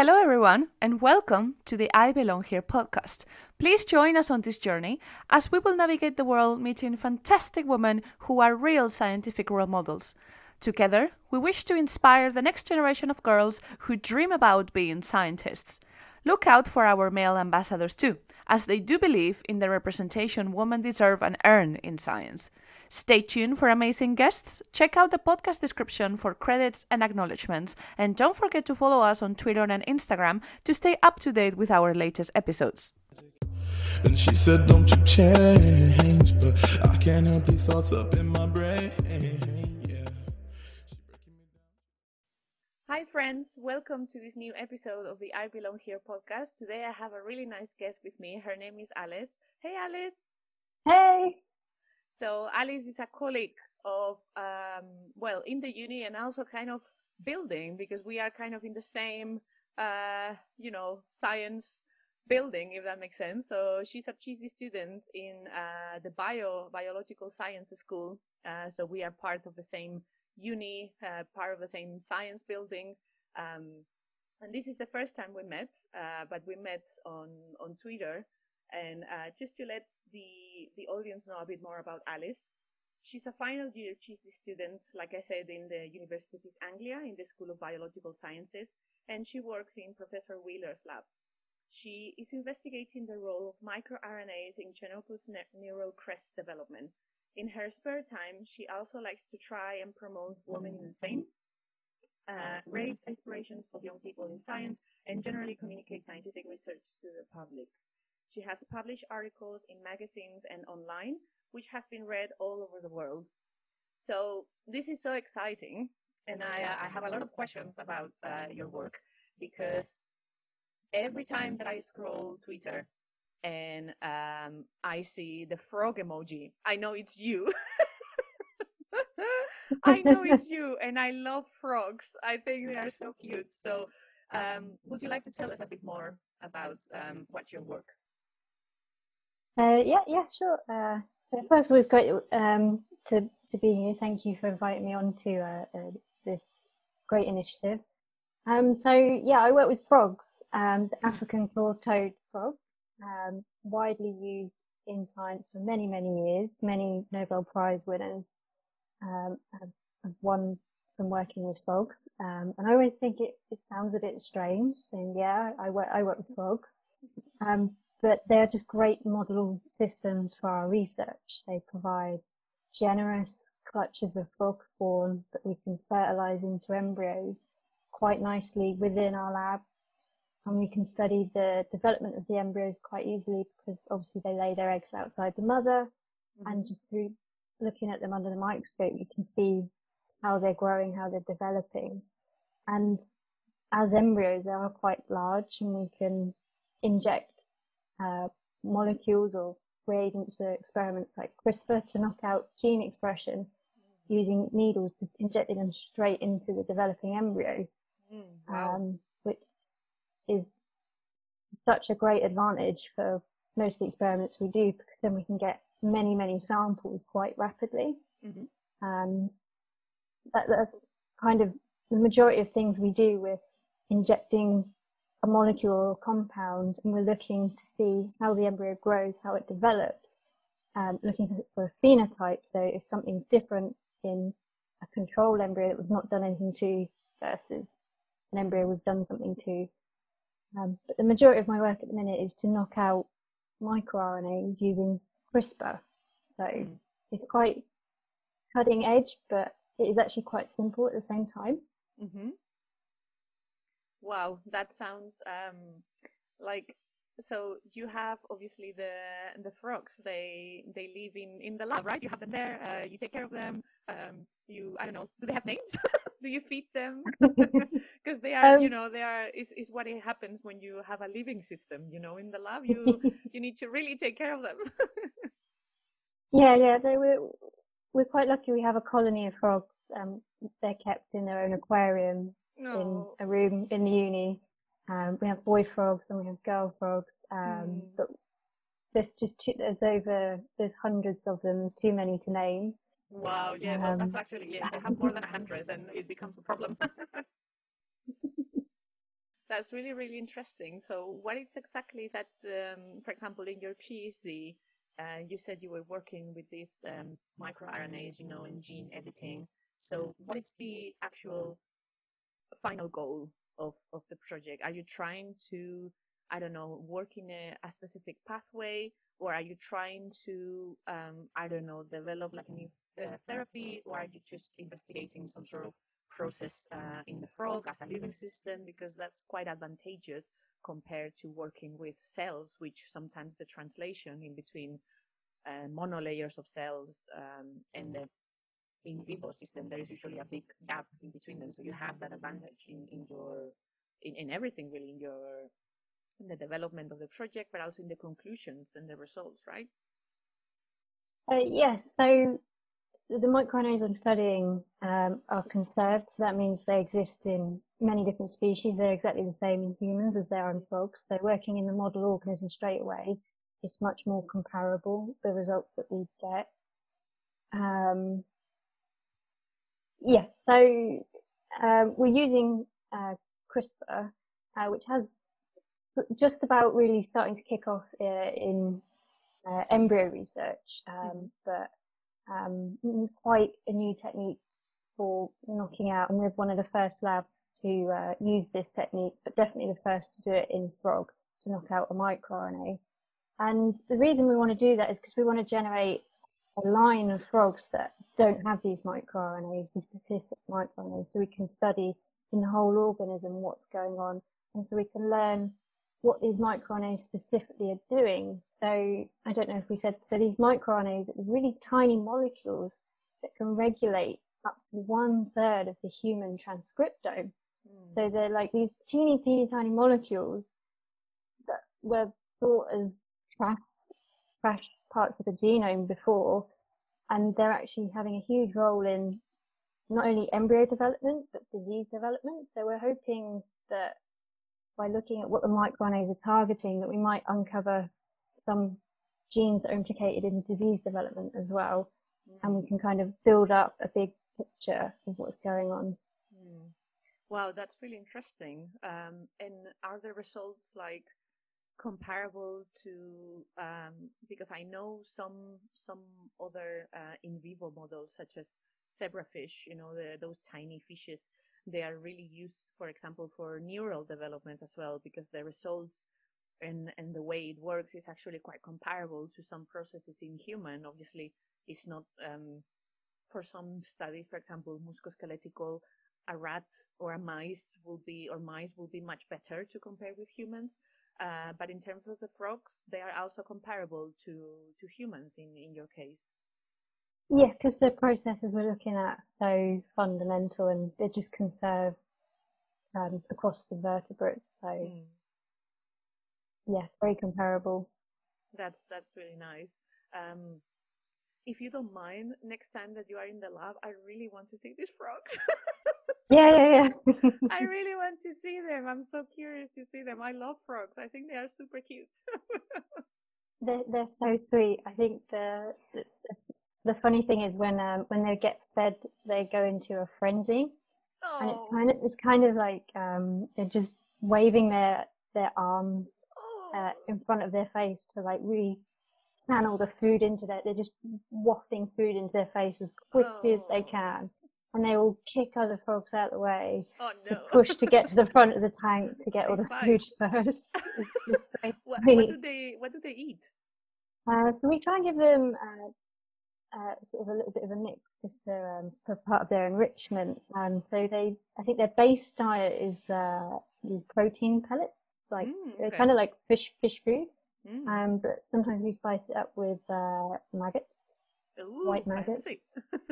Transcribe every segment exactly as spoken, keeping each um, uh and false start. Hello everyone and welcome to the I Belong Here podcast. Please join us on this journey as we will navigate the world meeting fantastic women who are real scientific role models. Together, we wish to inspire the next generation of girls who dream about being scientists. Look out for our male ambassadors too, as they do believe in the representation women deserve and earn in science. Stay tuned for amazing guests, check out the podcast description for credits and acknowledgements, and don't forget to follow us on Twitter and Instagram to stay up to date with our latest episodes. And she said, "Don't you change, but I can't help these thoughts up in my brain." Yeah. Hi friends, welcome to this new episode of the I Belong Here podcast. Today I have a really nice guest with me. Her name is Alice. Hey Alice! Hey! So Alice is a colleague of, um, well, in the uni and also kind of building, because we are kind of in the same, uh, you know, science building, if that makes sense. So she's a PhD student in uh, the bio biological sciences school. Uh, so we are part of the same uni, uh, part of the same science building. Um, and this is the first time we met, uh, but we met on, on Twitter. And uh, just to let the, the audience know a bit more about Alice, she's a final year PhD student, like I said, in the University of East Anglia, in the School of Biological Sciences, and she works in Professor Wheeler's lab. She is investigating the role of microRNAs in Xenopus ne- neural crest development. In her spare time, she also likes to try and promote women in STEM, uh, raise aspirations of young people in science, and generally communicate scientific research to the public. She has published articles in magazines and online, which have been read all over the world. So this is so exciting, and I, uh, I have a lot of questions about uh, your work, because every time that I scroll Twitter and um, I see the frog emoji, I know it's you. I know it's you, and I love frogs. I think they are so cute. So um, would you like to tell us a bit more about um, what's your work? Uh, yeah, yeah, sure. Uh, first of all, it's great um, to, to be here. Thank you for inviting me on to uh, uh, this great initiative. Um, so, yeah, I work with frogs, um, the African claw-toed frog, um, widely used in science for many, many years. Many Nobel Prize winners um, have, have won from working with frogs. Um, and I always think it, it sounds a bit strange. And yeah, I work, I work with frogs. Um, But they're just great model systems for our research. They provide generous clutches of frog spawn that we can fertilise into embryos quite nicely within our lab. And we can study the development of the embryos quite easily, because obviously they lay their eggs outside the mother. Mm-hmm. And just through looking at them under the microscope, you can see how they're growing, how they're developing. And as embryos, they are quite large, and we can inject Uh, molecules or reagents for experiments like CRISPR to knock out gene expression mm. using needles, to injecting them straight into the developing embryo, mm, wow. um, which is such a great advantage for most of the experiments we do, because then we can get many, many samples quite rapidly. Mm-hmm. Um, that, that's kind of the majority of things we do. We're injecting a molecule or compound, and we're looking to see how the embryo grows, how it develops, um, looking for a phenotype. So if something's different in a control embryo that we've not done anything to versus an embryo we've done something to. Um, but the majority of my work at the minute is to knock out microRNAs using CRISPR. So mm. it's quite cutting edge, but it is actually quite simple at the same time. Mm-hmm. Wow, that sounds um, like, so you have obviously the the frogs, they they live in, in the lab, right? You have them there, uh, you take care of them, um, you, I don't know, do they have names? Do you feed them? Because they are, um, you know, they are, it's, it's what it happens when you have a living system, you know, in the lab, you you need to really take care of them. yeah, yeah, so we're, we're quite lucky we have a colony of frogs, um, they're kept in their own aquarium. No. In a room in the uni, Um, we have boy frogs and we have girl frogs, um, mm. but there's just too, there's over there's hundreds of them. There's too many to name. Wow, yeah, um, well, that's actually yeah. If you have more than a hundred, then it becomes a problem. That's really, really interesting. So, what is exactly that's, um, for example, in your PhD, uh, you said you were working with these um, microRNAs, you know, in gene editing. So, what is the actual final goal of of the project? Are you trying to, I don't know, work in a, a specific pathway, or are you trying to, um, I don't know, develop like a new uh, therapy, or are you just investigating some sort of process uh, in the frog as a living system? Because that's quite advantageous compared to working with cells, which sometimes the translation in between uh, monolayers of cells um, and the in vivo system, there is usually a big gap in between them. So you have that advantage in, in your in, in everything really, in your in the development of the project, but also in the conclusions and the results, right? Uh, yes. So the microRNAs I'm studying um, are conserved, so that means they exist in many different species. They're exactly the same in humans as they are in frogs. So working in the model organism straight away is much more comparable, the results that we get. Um, yeah, so um, we're using uh, CRISPR, uh, which has just about really starting to kick off uh, in uh, embryo research, um, but Um, quite a new technique for knocking out, and we're one of the first labs to uh, use this technique, but definitely the first to do it in frog, to knock out a microRNA. And the reason we want to do that is because we want to generate a line of frogs that don't have these microRNAs, these specific microRNAs, so we can study in the whole organism what's going on, and so we can learn what these microRNAs specifically are doing. So I don't know if we said, so these microRNAs are really tiny molecules that can regulate up to one third of the human transcriptome. Mm. So they're like these teeny, teeny, tiny molecules that were thought as trash, trash parts of the genome before, and they're actually having a huge role in not only embryo development, but disease development. So we're hoping that by looking at what the microRNAs are targeting, that we might uncover some genes that are implicated in disease development as well. Mm. And we can kind of build up a big picture of what's going on. Mm. Wow, that's really interesting. Um, and are the results like comparable to, um, because I know some some other uh, in vivo models, such as zebrafish, you know, the, those tiny fishes, they are really used, for example, for neural development as well, because the results and, and the way it works is actually quite comparable to some processes in human. Obviously, it's not um, for some studies, for example, musculoskeletal, a rat or a mice will be, or mice will be much better to compare with humans. Uh, but in terms of the frogs, they are also comparable to, to humans in, in your case. Yeah, because the processes we're looking at are so fundamental, and they're just conserved um, across the vertebrates. So, mm. yeah, very comparable. That's that's really nice. Um, if you don't mind, next time that you are in the lab, I really want to see these frogs. yeah, yeah, yeah. I really want to see them. I'm so curious to see them. I love frogs. I think they are super cute. they're they're so sweet. I think the. the, the The funny thing is when um, when they get fed, they go into a frenzy, oh. and it's kind of it's kind of like um, they're just waving their their arms oh. uh, in front of their face to like really can all the food into that. They're just wafting food into their face as quickly oh. as they can, and they will kick other frogs out of the way, oh, no. to push to get to the front of the tank to get all the food first. It's just very what, sweet. What do they what do they eat? Uh, so we try and give them. Uh, Uh, sort of a little bit of a mix, just for, um, for part of their enrichment. Um, so they, I think their base diet is uh, protein pellets, like mm, okay. they're kind of like fish fish food. Mm. Um, but sometimes we spice it up with uh, maggots, Ooh, white maggots.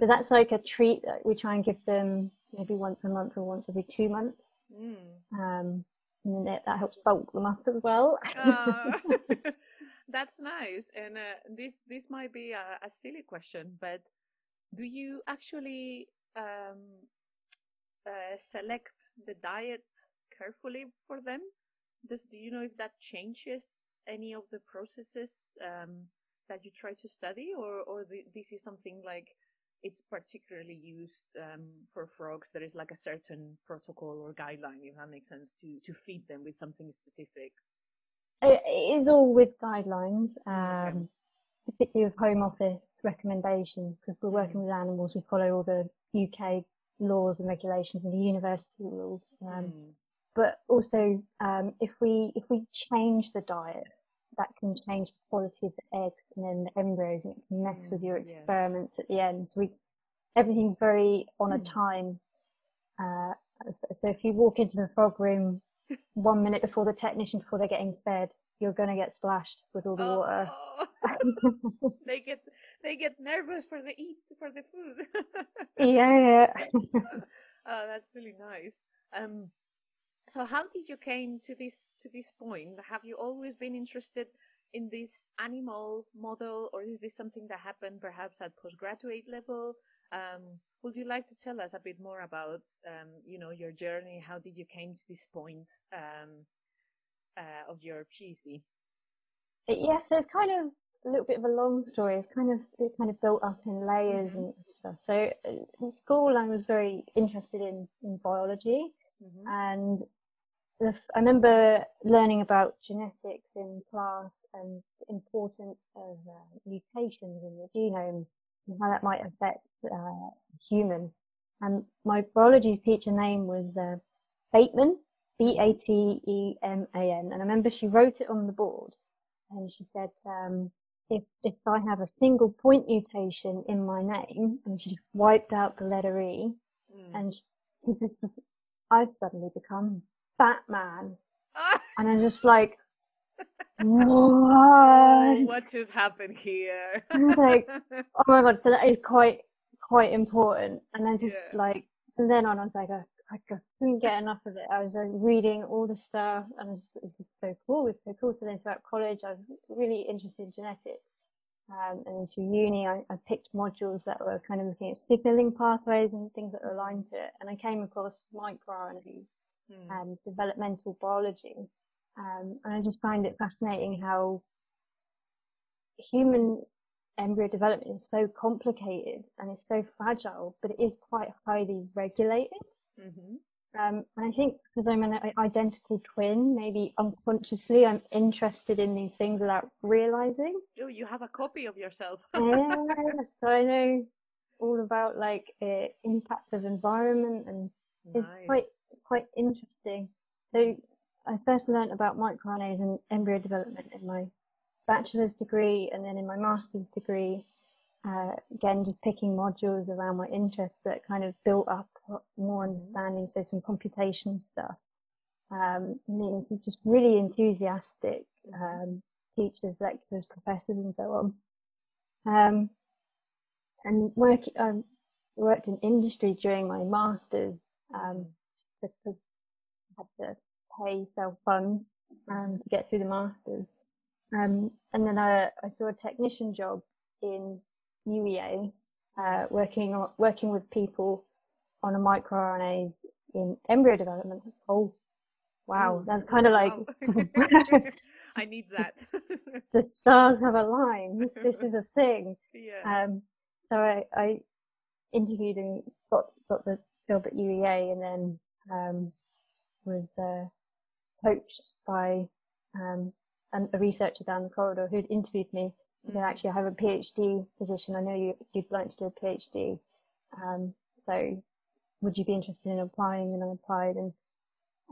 So that's like a treat that we try and give them maybe once a month or once every two months. Mm. Um, and that, that helps bulk them up as well. Uh. That's nice, and uh, this this might be a, a silly question, but do you actually um, uh, select the diet carefully for them, Does, do you know if that changes any of the processes um, that you try to study, or, or the, this is something like it's particularly used um, for frogs? There is like a certain protocol or guideline, if that makes sense, to, to feed them with something specific? It is all with guidelines, um, particularly with Home Office recommendations, because we're working with animals. We follow all the U K laws and regulations and the university rules. Um, mm. But also, um, if we if we change the diet, that can change the quality of the eggs and then the embryos, and it can mess mm, with your experiments yes. at the end. So we everything's very on mm. a time. Uh, so, so if you walk into the frog room one minute before the technician, before they're getting fed, you're going to get splashed with all the oh. water. they get they get nervous for the eat for the food. yeah. yeah. Oh, that's really nice. Um, so how did you came to this to this point? Have you always been interested in this animal model, or is this something that happened perhaps at postgraduate level? Um, would you like to tell us a bit more about, um, you know, your journey? How did you came to this point um, uh, of your PhD? Yeah, so it's kind of a little bit of a long story. It's kind of it's kind of built up in layers mm-hmm. and stuff. So in school, I was very interested in, in biology, mm-hmm. and I remember learning about genetics in class and the importance of uh, mutations in the genome and how that might affect uh, human. And my biology teacher name was uh, Bateman, B A T E M A N, and I remember she wrote it on the board, and she said, um, if if I have a single point mutation in my name, and she just wiped out the letter E, mm. and she, I've suddenly become Batman. And I'm just like, what? Oh, what just happened here? And I was like, oh my god, so that is quite quite important. And then just yeah. like, from then on I was like, I, I couldn't get enough of it. I was like, reading all the stuff, and it was, it was just so cool. It was so cool. So then throughout college, I was really interested in genetics. Um, and through uni, I, I picked modules that were kind of looking at signaling pathways and things that were aligned to it. And I came across microRNAs hmm. and developmental biology. Um, and I just find it fascinating how human embryo development is so complicated and it's so fragile, but it is quite highly regulated. Mm-hmm. Um, and I think because I'm an identical twin, maybe unconsciously I'm interested in these things without realising. Oh, you have a copy of yourself. Yeah, so I know all about like uh, impact of environment, and nice. it's quite it's quite interesting. So I first learnt about microRNAs and embryo development in my bachelor's degree, and then in my master's degree. Uh, again, just picking modules around my interests that kind of built up more understanding, so some computation stuff. Um, means just really enthusiastic um, teachers, lecturers, professors, and so on. Um, and work, I um, worked in industry during my master's, um, just because I had to pay self-fund um, to get through the master's. Um, and then I, I saw a technician job in U E A, uh, working on, working with people on a microRNA in embryo development. Oh, wow! Mm. That's kind of like wow. I need that. The stars have aligned. This, this is a thing. Yeah. Um. So I, I interviewed and got got the job at U E A, and then um was uh, coached by um a researcher down the corridor who'd interviewed me. You actually, I have a PhD position. I know you, you'd like to do a PhD. Um, so would you be interested in applying? And I applied, and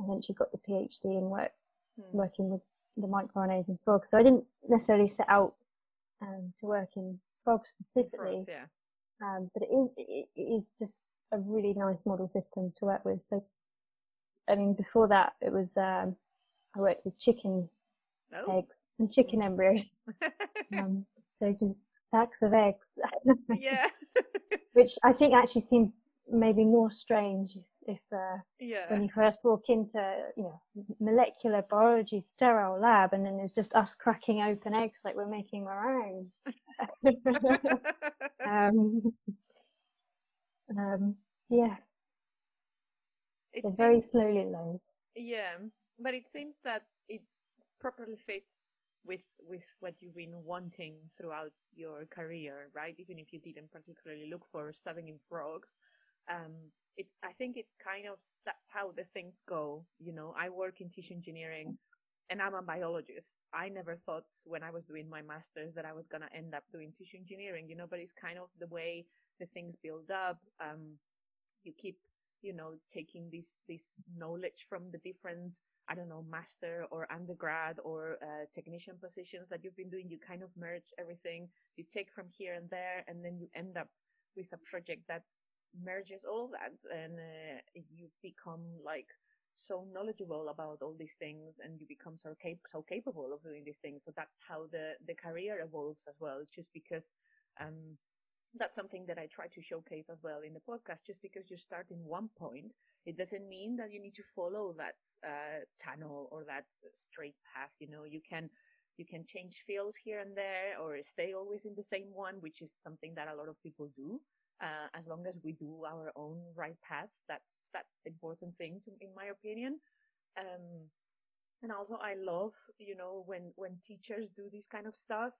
eventually got the PhD and work, mm. working with the microRNAs in frogs. So I didn't necessarily set out um, to work in frogs specifically, frogs, yeah. um, but it is, it, it is just a really nice model system to work with. So, I mean, before that, it was um, I worked with chicken oh. eggs. And chicken embryos, um, so just sacks of eggs. Yeah, which I think actually seems maybe more strange if uh, yeah. when you first walk into, you know, molecular biology sterile lab, and then there's just us cracking open eggs like we're making meringues. um, um, yeah, it's very slowly low. Yeah. but it seems that it properly fits with with what you've been wanting throughout your career, right? Even if you didn't particularly look for studying frogs, um, it I think it kind of that's how the things go. You know, I work in tissue engineering, and I'm a biologist. I never thought when I was doing my master's that I was gonna end up doing tissue engineering. You know, but it's kind of the way the things build up. Um, you keep, you know, taking this this knowledge from the different, I don't know, master or undergrad or uh, technician positions that you've been doing. You kind of merge everything. You take from here and there, and then you end up with a project that merges all that, and uh, you become like so knowledgeable about all these things, and you become so, cap- so capable of doing these things. So that's how the, the career evolves as well, just because um, that's something that I try to showcase as well in the podcast. Just because you start in one point, it doesn't mean that you need to follow that uh, tunnel or that straight path. You know, you can you can change fields here and there, or stay always in the same one, which is something that a lot of people do. Uh, as long as we do our own right path, that's that's the important thing, to, in my opinion. Um, and also, I love, you know, when when teachers do this kind of stuff.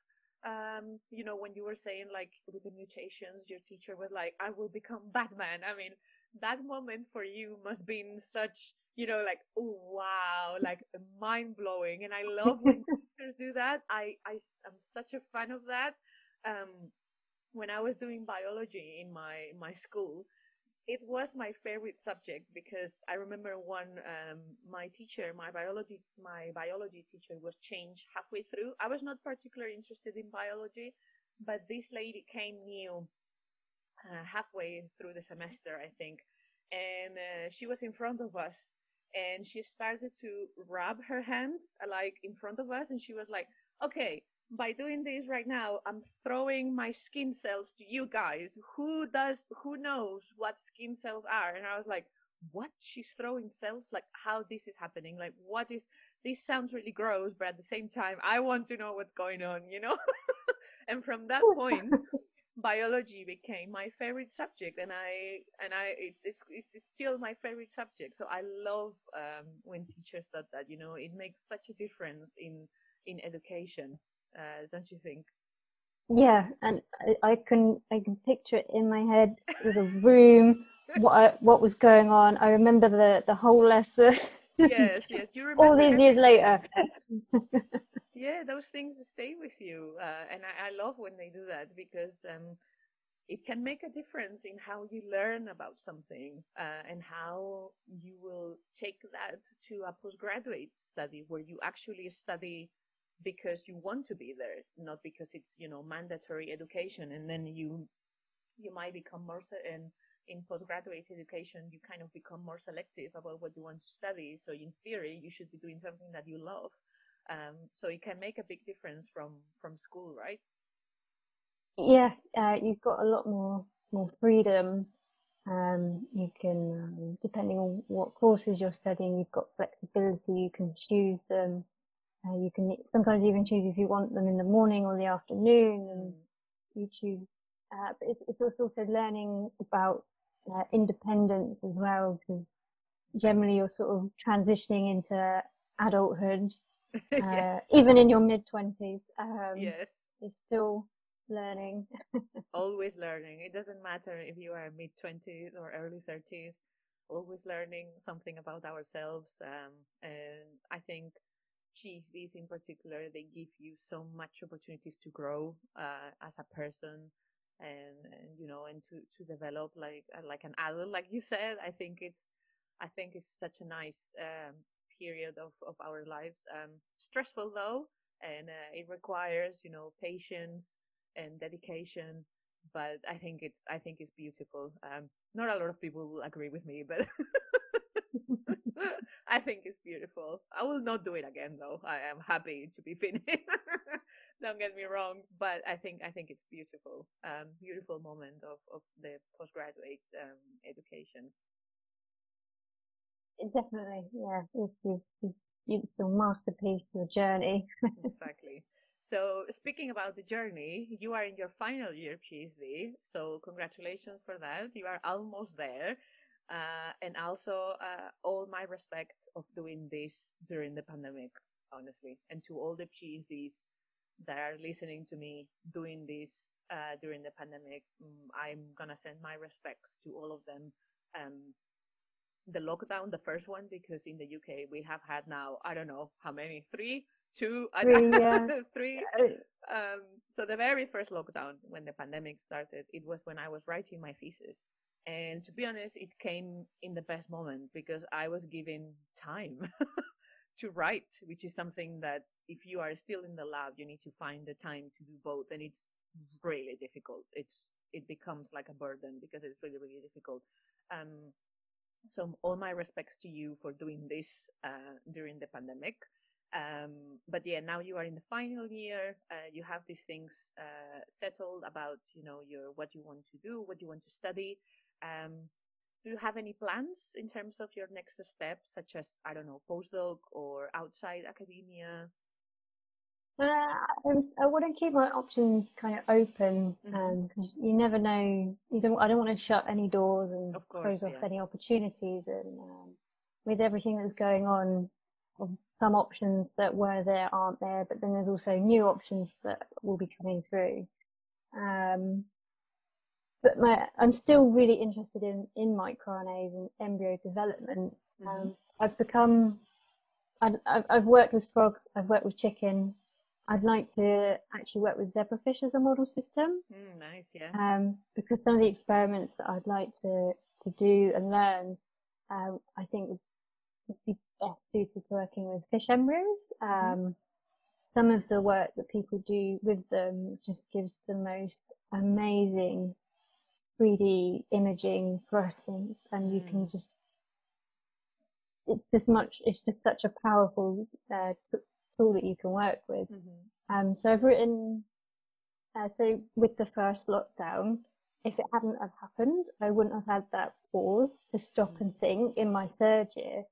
Um, you know, when you were saying, like, with the mutations, your teacher was like, I will become Batman. I mean, that moment for you must be in such, you know, like, oh, wow, like, mind-blowing. And I love when teachers do that. I, I, I'm such a fan of that. Um, when I was doing biology in my, my school, it was my favorite subject, because I remember one, um, my teacher, my biology, my biology teacher was changed halfway through. I was not particularly interested in biology, but this lady came new uh, halfway through the semester, I think. And uh, she was in front of us, and she started to rub her hand, like, in front of us. And she was like, okay, by doing this right now, I'm throwing my skin cells to you guys. Who does, who knows what skin cells are? And I was like, what? She's throwing cells? Like, how this is happening? Like, what is, this sounds really gross, but at the same time, I want to know what's going on, you know? And from that point, biology became my favorite subject. And I, and I, it's, it's, it's still my favorite subject. So I love, um, when teachers do that, you know, it makes such a difference in, in education. Uh, don't you think? Yeah, and I, I can I can picture it in my head. It was a room. what I, what was going on? I remember the, the whole lesson. Yes, yes, you remember. All these years later. Yeah, those things stay with you, uh, and I, I love when they do that, because um, it can make a difference in how you learn about something, uh, and how you will take that to a postgraduate study where you actually study because you want to be there, not because it's, you know, mandatory education. And then you you might become more se- and in postgraduate education you kind of become more selective about what you want to study. So in theory you should be doing something that you love, um so it can make a big difference from from school, right? Yeah, uh, you've got a lot more more freedom. Um you can, um, depending on what courses you're studying, you've got flexibility. You can choose them. Uh, you can sometimes even choose if you want them in the morning or the afternoon, and you choose. Uh, but it's, it's also learning about uh, independence as well, because generally you're sort of transitioning into adulthood, uh, yes. Even in your mid-twenties. Um, yes. You're still learning. Always learning. It doesn't matter if you are mid-twenties or early thirties, always learning something about ourselves. Um, and I think G C S Es in particular, they give you so much opportunities to grow uh, as a person, and, and you know, and to, to develop like like an adult, like you said. I think it's I think it's such a nice um, period of, of our lives. Um, stressful though, and uh, it requires, you know, patience and dedication. But I think it's I think it's beautiful. Um, not a lot of people will agree with me, but. I think it's beautiful. I will not do it again though. I am happy to be finished. Don't get me wrong, but I think I think it's beautiful. Um, beautiful moment of, of the postgraduate um, education. Definitely, yeah. It's, it's, it's a masterpiece, your journey. Exactly. So speaking about the journey, you are in your final year P H D, so congratulations for that. You are almost there. Uh, and also uh, all my respect of doing this during the pandemic, honestly. And to all the PhDs that are listening to me doing this uh, during the pandemic, I'm going to send my respects to all of them. Um, the lockdown, the first one, because in the U K we have had now, I don't know how many, three, two, three. Yeah. three. Um, so the very first lockdown when the pandemic started, it was when I was writing my thesis. And to be honest, it came in the best moment because I was given time to write, which is something that if you are still in the lab, you need to find the time to do both. And it's really difficult. It's, it becomes like a burden because it's really, really difficult. Um, so all my respects to you for doing this, uh, during the pandemic. Um, but yeah, now you are in the final year, uh, you have these things, uh, settled about, you know, your, what you want to do, what you want to study. Um, do you have any plans in terms of your next steps, such as, I don't know, postdoc or outside academia? Uh, I want to keep my options kind of open, mm-hmm. um, cause you never know. You don't. I don't want to shut any doors and of course, close yeah. off any opportunities. And um, with everything that's going on, some options that were there aren't there, but then there's also new options that will be coming through. Um, But my, I'm still really interested in, in microRNAs and embryo development. Mm-hmm. Um, I've become, I've, I've worked with frogs, I've worked with chicken. I'd like to actually work with zebrafish as a model system. Mm, nice, yeah. Um, because some of the experiments that I'd like to, to do and learn, um, I think would be best suited to working with fish embryos. Um, mm-hmm. Some of the work that people do with them just gives the most amazing three D imaging, for instance, and you mm. can just, it's just much, it's just such a powerful uh, tool that you can work with. Mm-hmm. Um, so I've written, uh, so with the first lockdown, if it hadn't have happened, I wouldn't have had that pause to stop mm. and think in my third year,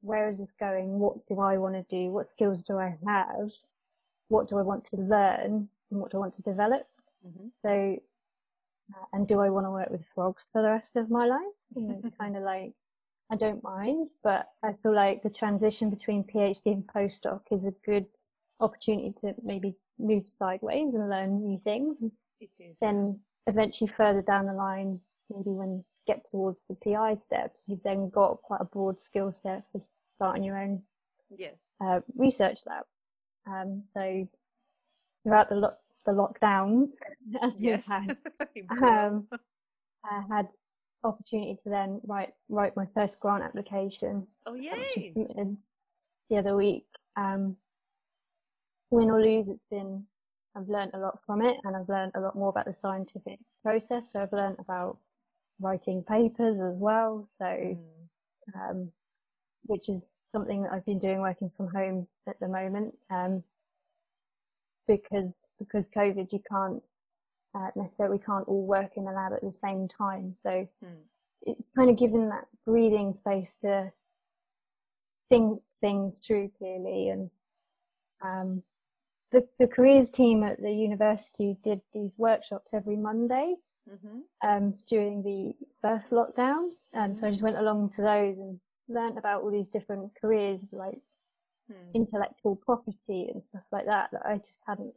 where is this going? What do I want to do? What skills do I have? What do I want to learn? And what do I want to develop? Mm-hmm. So, Uh, and do I want to work with frogs for the rest of my life? You know, kind of like, I don't mind, but I feel like the transition between PhD and postdoc is a good opportunity to maybe move sideways and learn new things. It is. Then eventually further down the line, maybe when you get towards the P I steps, you've then got quite a broad skill set for starting your own yes. uh, research lab. Um, so throughout the lot, the lockdowns as we yes. had um, I had opportunity to then write write my first grant application. Oh yay! The other week, um, win or lose, it's been, I've learned a lot from it, and I've learned a lot more about the scientific process. So I've learned about writing papers as well, so mm. um, which is something that I've been doing working from home at the moment, um, because because COVID, you can't uh, necessarily, we can't all work in the lab at the same time. So mm. it's kind of given that breathing space to think things through clearly. And um, the, the careers team at the university did these workshops every Monday mm-hmm. um, during the first lockdown. And um, so I just went along to those and learnt about all these different careers, like mm. intellectual property and stuff like that, that I just hadn't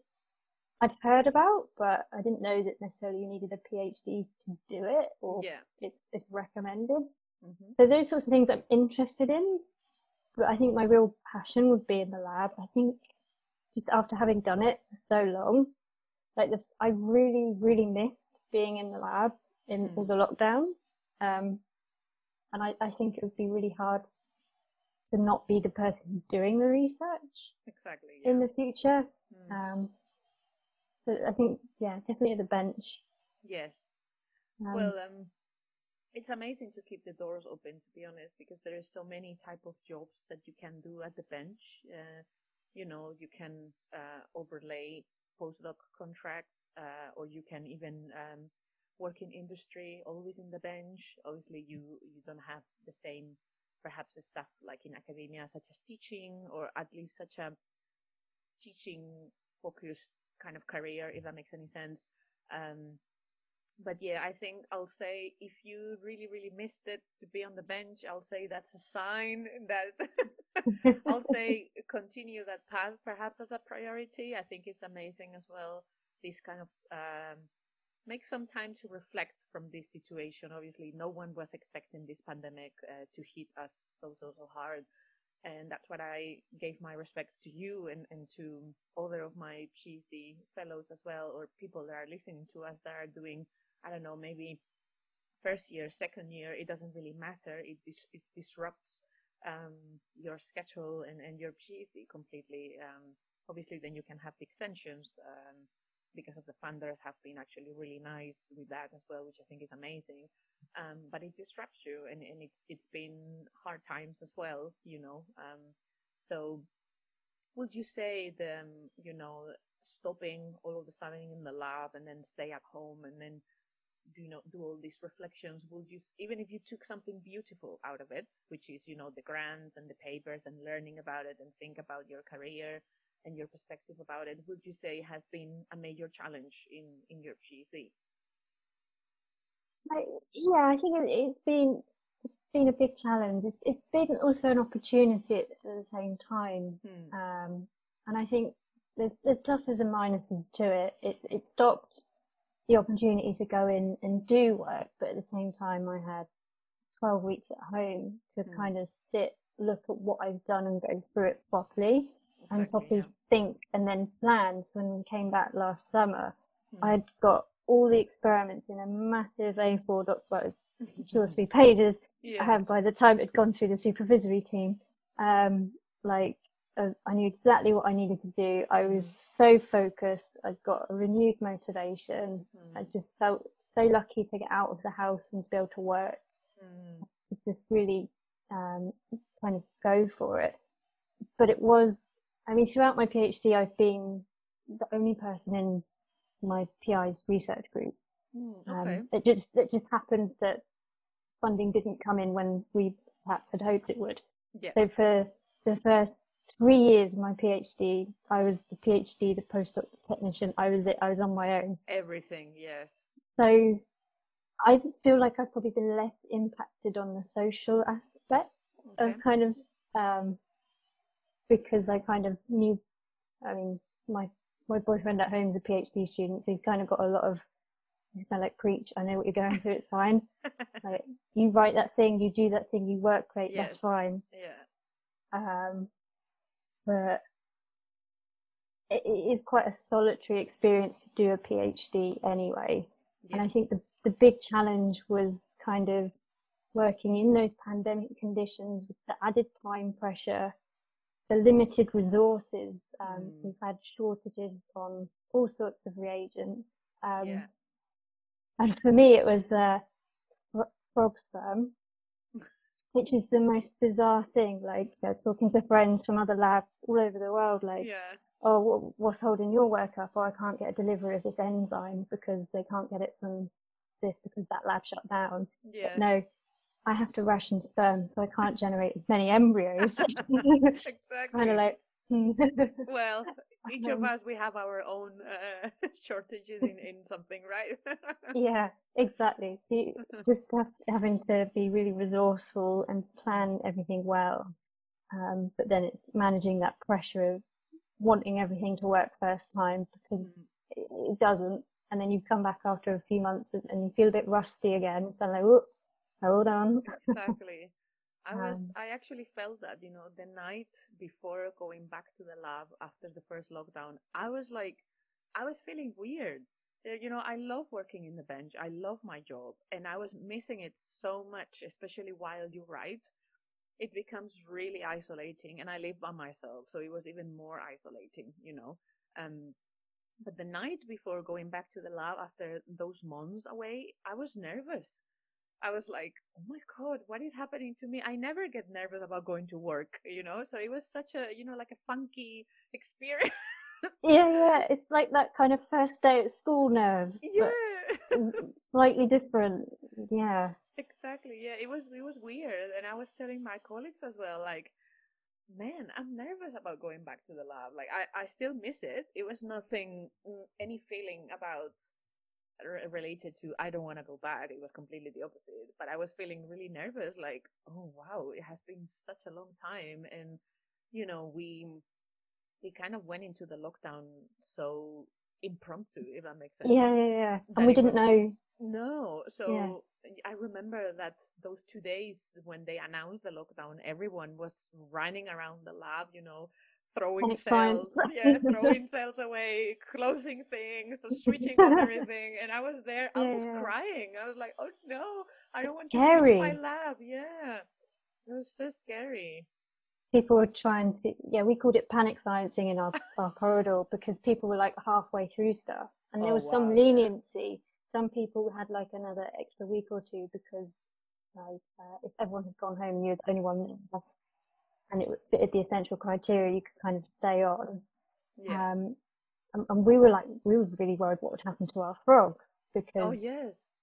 I'd heard about, but I didn't know that necessarily you needed a PhD to do it, or yeah. it's, it's recommended. Mm-hmm. So those sorts of things I'm interested in, but I think my real passion would be in the lab. I think just after having done it for so long, like the, I really, really missed being in the lab in mm. all the lockdowns. Um, and I, I think it would be really hard to not be the person doing the research exactly yeah. in the future. Mm. Um, But I think, yeah, definitely the bench. Yes. Um, well, um, it's amazing to keep the doors open, to be honest, because there is so many type of jobs that you can do at the bench. Uh, you know, you can uh, overlay postdoc contracts, uh, or you can even um, work in industry, always in the bench. Obviously, you, you don't have the same, perhaps, the stuff like in academia, such as teaching, or at least such a teaching-focused kind of career, if that makes any sense. Um, But yeah, I think I'll say if you really, really missed it to be on the bench, I'll say that's a sign that I'll say continue that path perhaps as a priority. I think it's amazing as well. This kind of um, make some time to reflect from this situation. Obviously, no one was expecting this pandemic uh, to hit us so, so, so hard. And that's what I gave my respects to you and, and to other of my PhD fellows as well, or people that are listening to us that are doing, I don't know, maybe first year, second year, it doesn't really matter. It, dis- it disrupts um, your schedule and, and your PhD completely. Um, obviously, then you can have the extensions um, because of the funders have been actually really nice with that as well, which I think is amazing. Um, but it disrupts you, and, and it's it's been hard times as well, you know. Um, so, would you say the um, you know stopping all of the sudden in the lab and then stay at home and then do you know do all these reflections? Would you, even if you took something beautiful out of it, which is you know the grants and the papers and learning about it and think about your career and your perspective about it, would you say has been a major challenge in in your PhD? I, yeah, I think it, it's been it's been a big challenge. It's, it's been also an opportunity at, at the same time, hmm. um, and I think there's, there's pluses and minuses to it. It it stopped the opportunity to go in and do work, but at the same time, I had twelve weeks at home to hmm. kind of sit, look at what I've done, and go through it properly, exactly, and properly yeah. think, and then plan. So when we came back last summer, hmm. I'd got all the experiments in a massive A four document, two or three pages. Yeah. I had, by the time it had gone through the supervisory team, um, like uh, I knew exactly what I needed to do. I was so focused. I'd got a renewed motivation. Mm. I just felt so lucky to get out of the house and to be able to work. Mm. Just really um, kind of go for it. But it was, I mean, throughout my PhD, I've been the only person in my P I's research group. Mm, okay. um, it just it just happened that funding didn't come in when we perhaps had hoped it would. Yeah. So for the first three years of my PhD, I was the PhD, the postdoc technician. I was it. I was on my own. Everything, yes. So I feel like I've probably been less impacted on the social aspect okay. of kind of um, because I kind of knew. I mean, my. My boyfriend at home is a PhD student, so he's kind of got a lot of, he's kind of like, preach, I know what you're going through, it's fine. Like, you write that thing, you do that thing, you work great, yes. that's fine. Yeah. Um, but it, it is quite a solitary experience to do a PhD anyway. Yes. And I think the, the big challenge was kind of working in those pandemic conditions with the added time pressure, the limited resources. Um, mm. We've had shortages on all sorts of reagents. Um, yeah. And for me, it was uh, Rob's firm, which is the most bizarre thing. Like, you know, talking to friends from other labs all over the world, like, yeah. oh, what's holding your work up? Or oh, I can't get a delivery of this enzyme because they can't get it from this because that lab shut down. Yes. But no, I have to ration sperm, so I can't generate as many embryos. Exactly. Kind of like. Well, each of us, we have our own uh, shortages in, in something, right? Yeah, exactly. So you just have, having to be really resourceful and plan everything well. Um, but then it's managing that pressure of wanting everything to work first time because mm. it, it doesn't. And then you come back after a few months and, and you feel a bit rusty again. So like, whoop. Hold on. Exactly. I was. I actually felt that, you know, the night before going back to the lab after the first lockdown, I was like, I was feeling weird. You know, I love working in the bench. I love my job, and I was missing it so much, especially while you write. It becomes really isolating, and I live by myself, so it was even more isolating. You know, um, but the night before going back to the lab after those months away, I was nervous. I was like, oh my God, what is happening to me? I never get nervous about going to work, you know? So it was such a, you know, like a funky experience. Yeah, yeah. It's like that kind of first day at school nerves. Yeah. Slightly different. Yeah. Exactly. Yeah. It was, it was weird. And I was telling my colleagues as well, like, man, I'm nervous about going back to the lab. Like, I, I still miss it. It was nothing, any feeling about related to I don't want to go back. It was completely the opposite. But I was feeling really nervous, like, oh, wow, it has been such a long time. And, you know, we we kind of went into the lockdown so impromptu, if that makes sense. Yeah, yeah, yeah. And we didn't was, know. No. So yeah. I remember that those two days when they announced the lockdown, everyone was running around the lab, you know, throwing cells, yeah, throwing cells away, closing things, switching on everything. And I was there, I yeah. was crying. I was like, oh no, I don't want scary. to switch my lab. Yeah, it was so scary. People were trying to, yeah, we called it panic sciencing in our, our corridor, because people were like halfway through stuff. And there oh, was wow. some leniency. Some people had like another extra week or two because like, uh, if everyone had gone home, you were the only one that and it fitted the essential criteria, you could kind of stay on. Yeah. Um, and, and we were like, we were really worried what would happen to our frogs, because oh yes,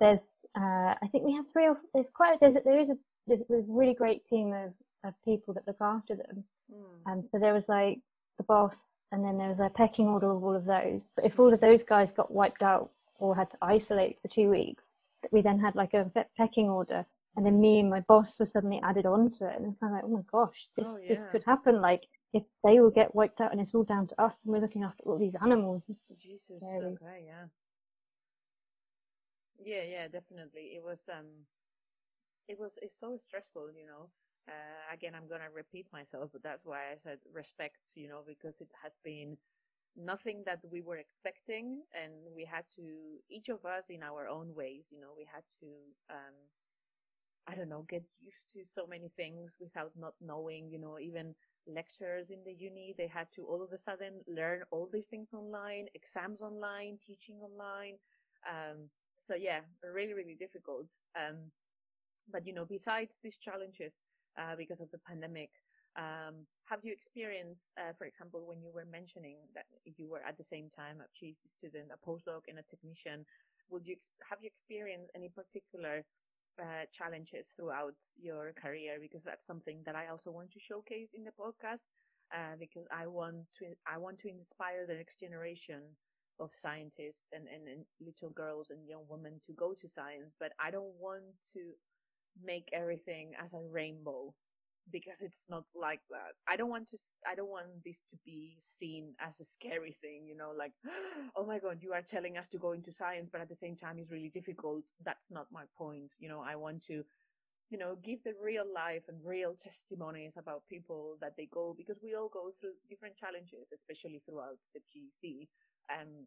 there's, uh, I think we have three or there's quite there's there is a there's a really great team of, of people that look after them, mm. and so there was like the boss, and then there was a pecking order of all of those. But if all of those guys got wiped out or had to isolate for two weeks, we then had like a pecking order. And then me and my boss were suddenly added on to it. And it's kind of like, oh my gosh, this, oh, yeah. this could happen. Like, if they will get wiped out and it's all down to us and we're looking after all these animals. It's Jesus, scary. Okay, yeah. Yeah, yeah, definitely. It was, um, it was, it's so stressful, you know. Uh, again, I'm going to repeat myself, but that's why I said respect, you know, because it has been nothing that we were expecting. And we had to, each of us in our own ways, you know, we had to, um, I don't know, get used to so many things without not knowing, you know, even lectures in the uni, they had to all of a sudden learn all these things online, exams online, teaching online. Um, so yeah, really, really difficult. Um, but, you know, besides these challenges, uh, because of the pandemic, um, have you experienced, uh, for example, when you were mentioning that you were at the same time a PhD student, a postdoc and a technician, would you, have you experienced any particular Uh, challenges throughout your career? Because that's something that I also want to showcase in the podcast, uh, because I want to I want to inspire the next generation of scientists and, and, and little girls and young women to go to science, but I don't want to make everything as a rainbow, because it's not like that. I don't want to I don't want this to be seen as a scary thing, you know, like, oh my god, you are telling us to go into science, but at the same time it's really difficult. That's not my point, you know. I want to, you know, give the real life and real testimonies about people that they go, because we all go through different challenges, especially throughout the PhD. Um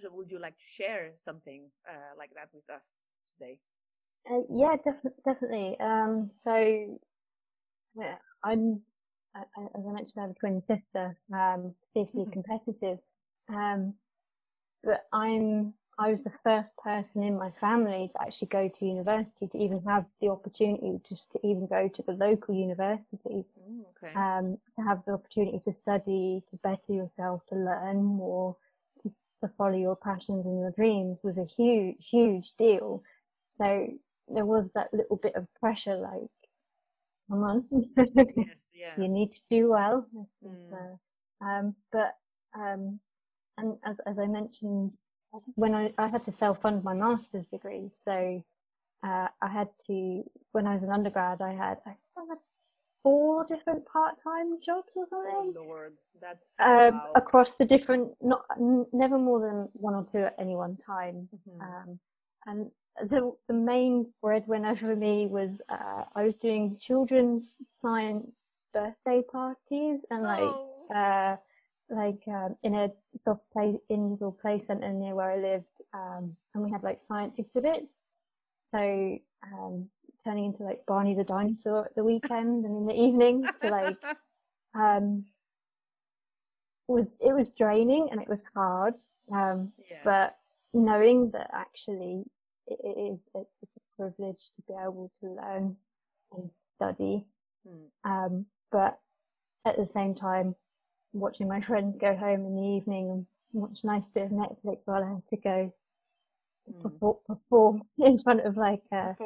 so would you like to share something uh, like that with us today? Uh, yeah, def- definitely. Um so yeah, I'm, as I mentioned, I have a twin sister, um, fiercely mm-hmm. competitive, um, but I'm, I was the first person in my family to actually go to university, to even have the opportunity just to even go to the local university, mm, okay. um, to have the opportunity to study, to better yourself, to learn more, to, to follow your passions and your dreams was a huge, huge deal. So there was that little bit of pressure, like, come on, yes, yeah. you need to do well. This is, mm. uh, um, but um, and as, as I mentioned, when I, I had to self-fund my master's degree, so uh, I had to, when I was an undergrad, I had, I had four different part-time jobs or something. Oh Lord, that's uh, wow. across the different, not n- never more than one or two at any one time, mm-hmm. um, and. The, the main breadwinner for me was uh, I was doing children's science birthday parties and like oh. uh, like um, in a soft play indoor play centre near where I lived, um, and we had like science exhibits. So um, turning into like Barney the dinosaur at the weekend and in the evenings to like um, was it was draining and it was hard, um, yeah. but knowing that actually. It is it's a privilege to be able to learn and study, mm. um, but at the same time, watching my friends go home in the evening and watch a nice bit of Netflix while I have to go mm. perform, perform in front of like a,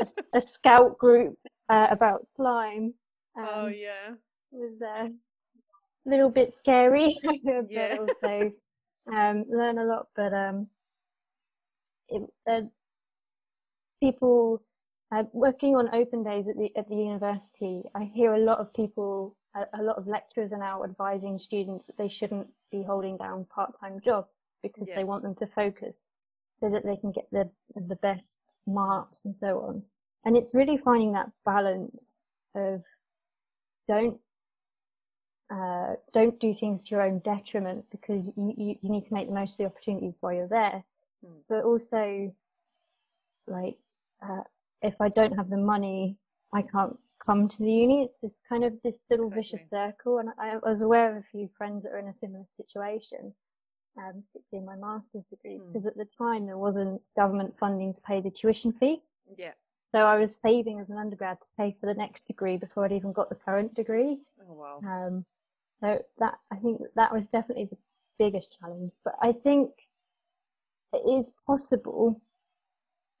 a, a scout group uh, about slime. Um, oh yeah, was a uh, little bit scary, but yeah. also um, learn a lot, but. Um, it, uh, people uh, working on open days at the at the university, I hear a lot of people, a, a lot of lecturers are now advising students that they shouldn't be holding down part-time jobs because yeah. they want them to focus so that they can get the the best marks and so on. And it's really finding that balance of don't uh, don't do things to your own detriment, because you, you, you need to make the most of the opportunities while you're there. Mm. But also, like, uh, if I don't have the money, I can't come to the uni. It's this kind of this little exactly. vicious circle. And I, I was aware of a few friends that are in a similar situation, um, particularly in my master's degree, mm. because at the time there wasn't government funding to pay the tuition fee. Yeah. So I was saving as an undergrad to pay for the next degree before I'd even got the current degree. Oh, wow. Um, so that, I think that was definitely the biggest challenge. But I think it is possible,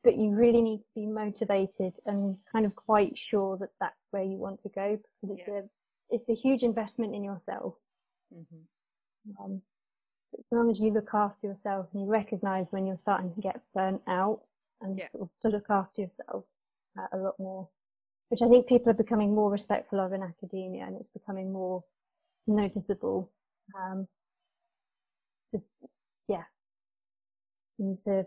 but you really need to be motivated and kind of quite sure that that's where you want to go, because it's, yeah. a, it's a huge investment in yourself. Mm-hmm. Um, as long as you look after yourself and you recognise when you're starting to get burnt out and yeah. sort of to look after yourself. A lot more, which I think people are becoming more respectful of in academia, and it's becoming more noticeable. Um, to, yeah, you need to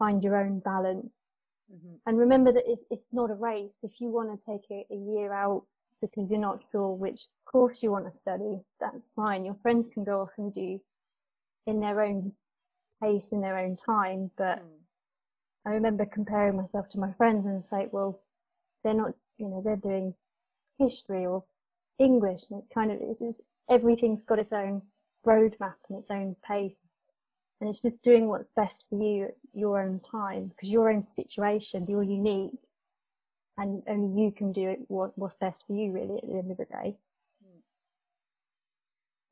find your own balance, mm-hmm. and remember that it's, it's not a race. If you want to take a, a year out because you're not sure which course you want to study, that's fine. Your friends can go off and do in their own pace, in their own time, but. Mm. I remember comparing myself to my friends and say, well, they're not, you know, they're doing history or English, and it kind of is, everything's got its own roadmap and its own pace, and it's just doing what's best for you at your own time, because your own situation, you're unique, and only you can do it what, what's best for you really at the end of the day.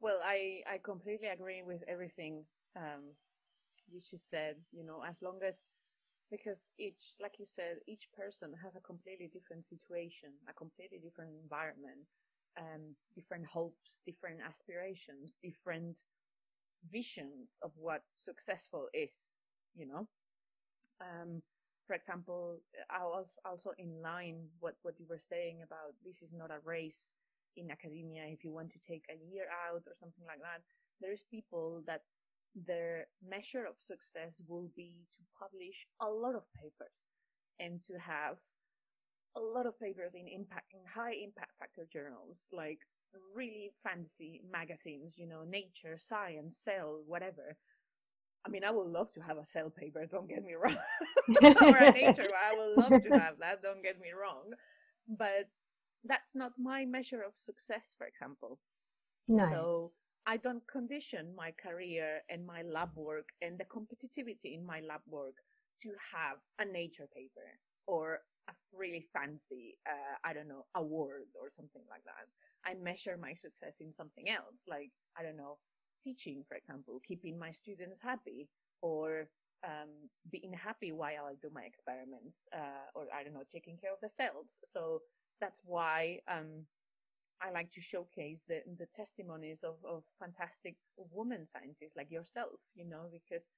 Well, I, I completely agree with everything um, you just said, you know, as long as because each, like you said, each person has a completely different situation, a completely different environment, um, different hopes, different aspirations, different visions of what successful is, you know. Um, for example, I was also in line what, what you were saying about this is not a race in academia. If you want to take a year out or something like that, there's people that their measure of success will be to publish a lot of papers and to have a lot of papers in impact, in high impact factor journals, like really fancy magazines, you know, Nature, Science, Cell, whatever. I mean, I would love to have a Cell paper, don't get me wrong, or a Nature, I would love to have that, don't get me wrong, but that's not my measure of success, for example. No. So I don't condition my career and my lab work and the competitivity in my lab work to have a Nature paper or a really fancy, uh, I don't know, award or something like that. I measure my success in something else, like, I don't know, teaching, for example, keeping my students happy or um, being happy while I do my experiments, uh, or, I don't know, taking care of the cells. So that's why um I like to showcase the, the testimonies of, of fantastic women scientists like yourself, you know, because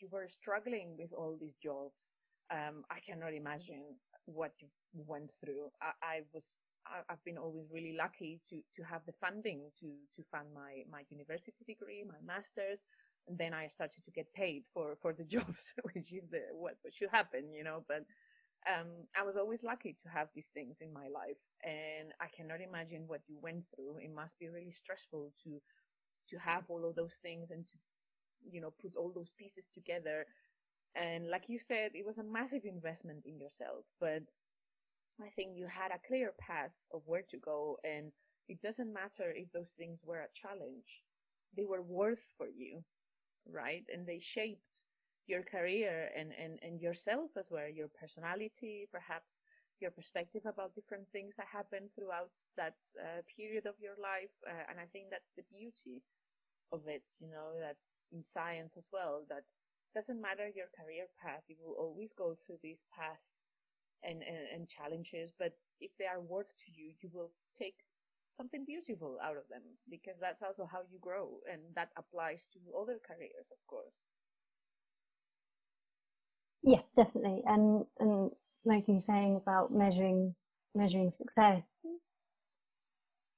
you were struggling with all these jobs. Um, I cannot imagine what you went through. I, I was, I, I've been always really lucky to, to have the funding to, to fund my, my university degree, my master's. And then I started to get paid for, for the jobs, which is the, what, what should happen, you know, but Um, I was always lucky to have these things in my life, and I cannot imagine what you went through. It must be really stressful to to have all of those things and to, you know, put all those pieces together. And like you said, it was a massive investment in yourself, but I think you had a clear path of where to go, and it doesn't matter if those things were a challenge. They were worth for you, right? And they shaped your career and, and, and yourself as well, your personality, perhaps your perspective about different things that happen throughout that uh, period of your life. Uh, and I think that's the beauty of it, you know, that in science as well, that doesn't matter your career path, you will always go through these paths and, and, and challenges, but if they are worth to you, you will take something beautiful out of them, because that's also how you grow, and that applies to other careers, of course. Yes, definitely. And and like you're saying about measuring measuring success,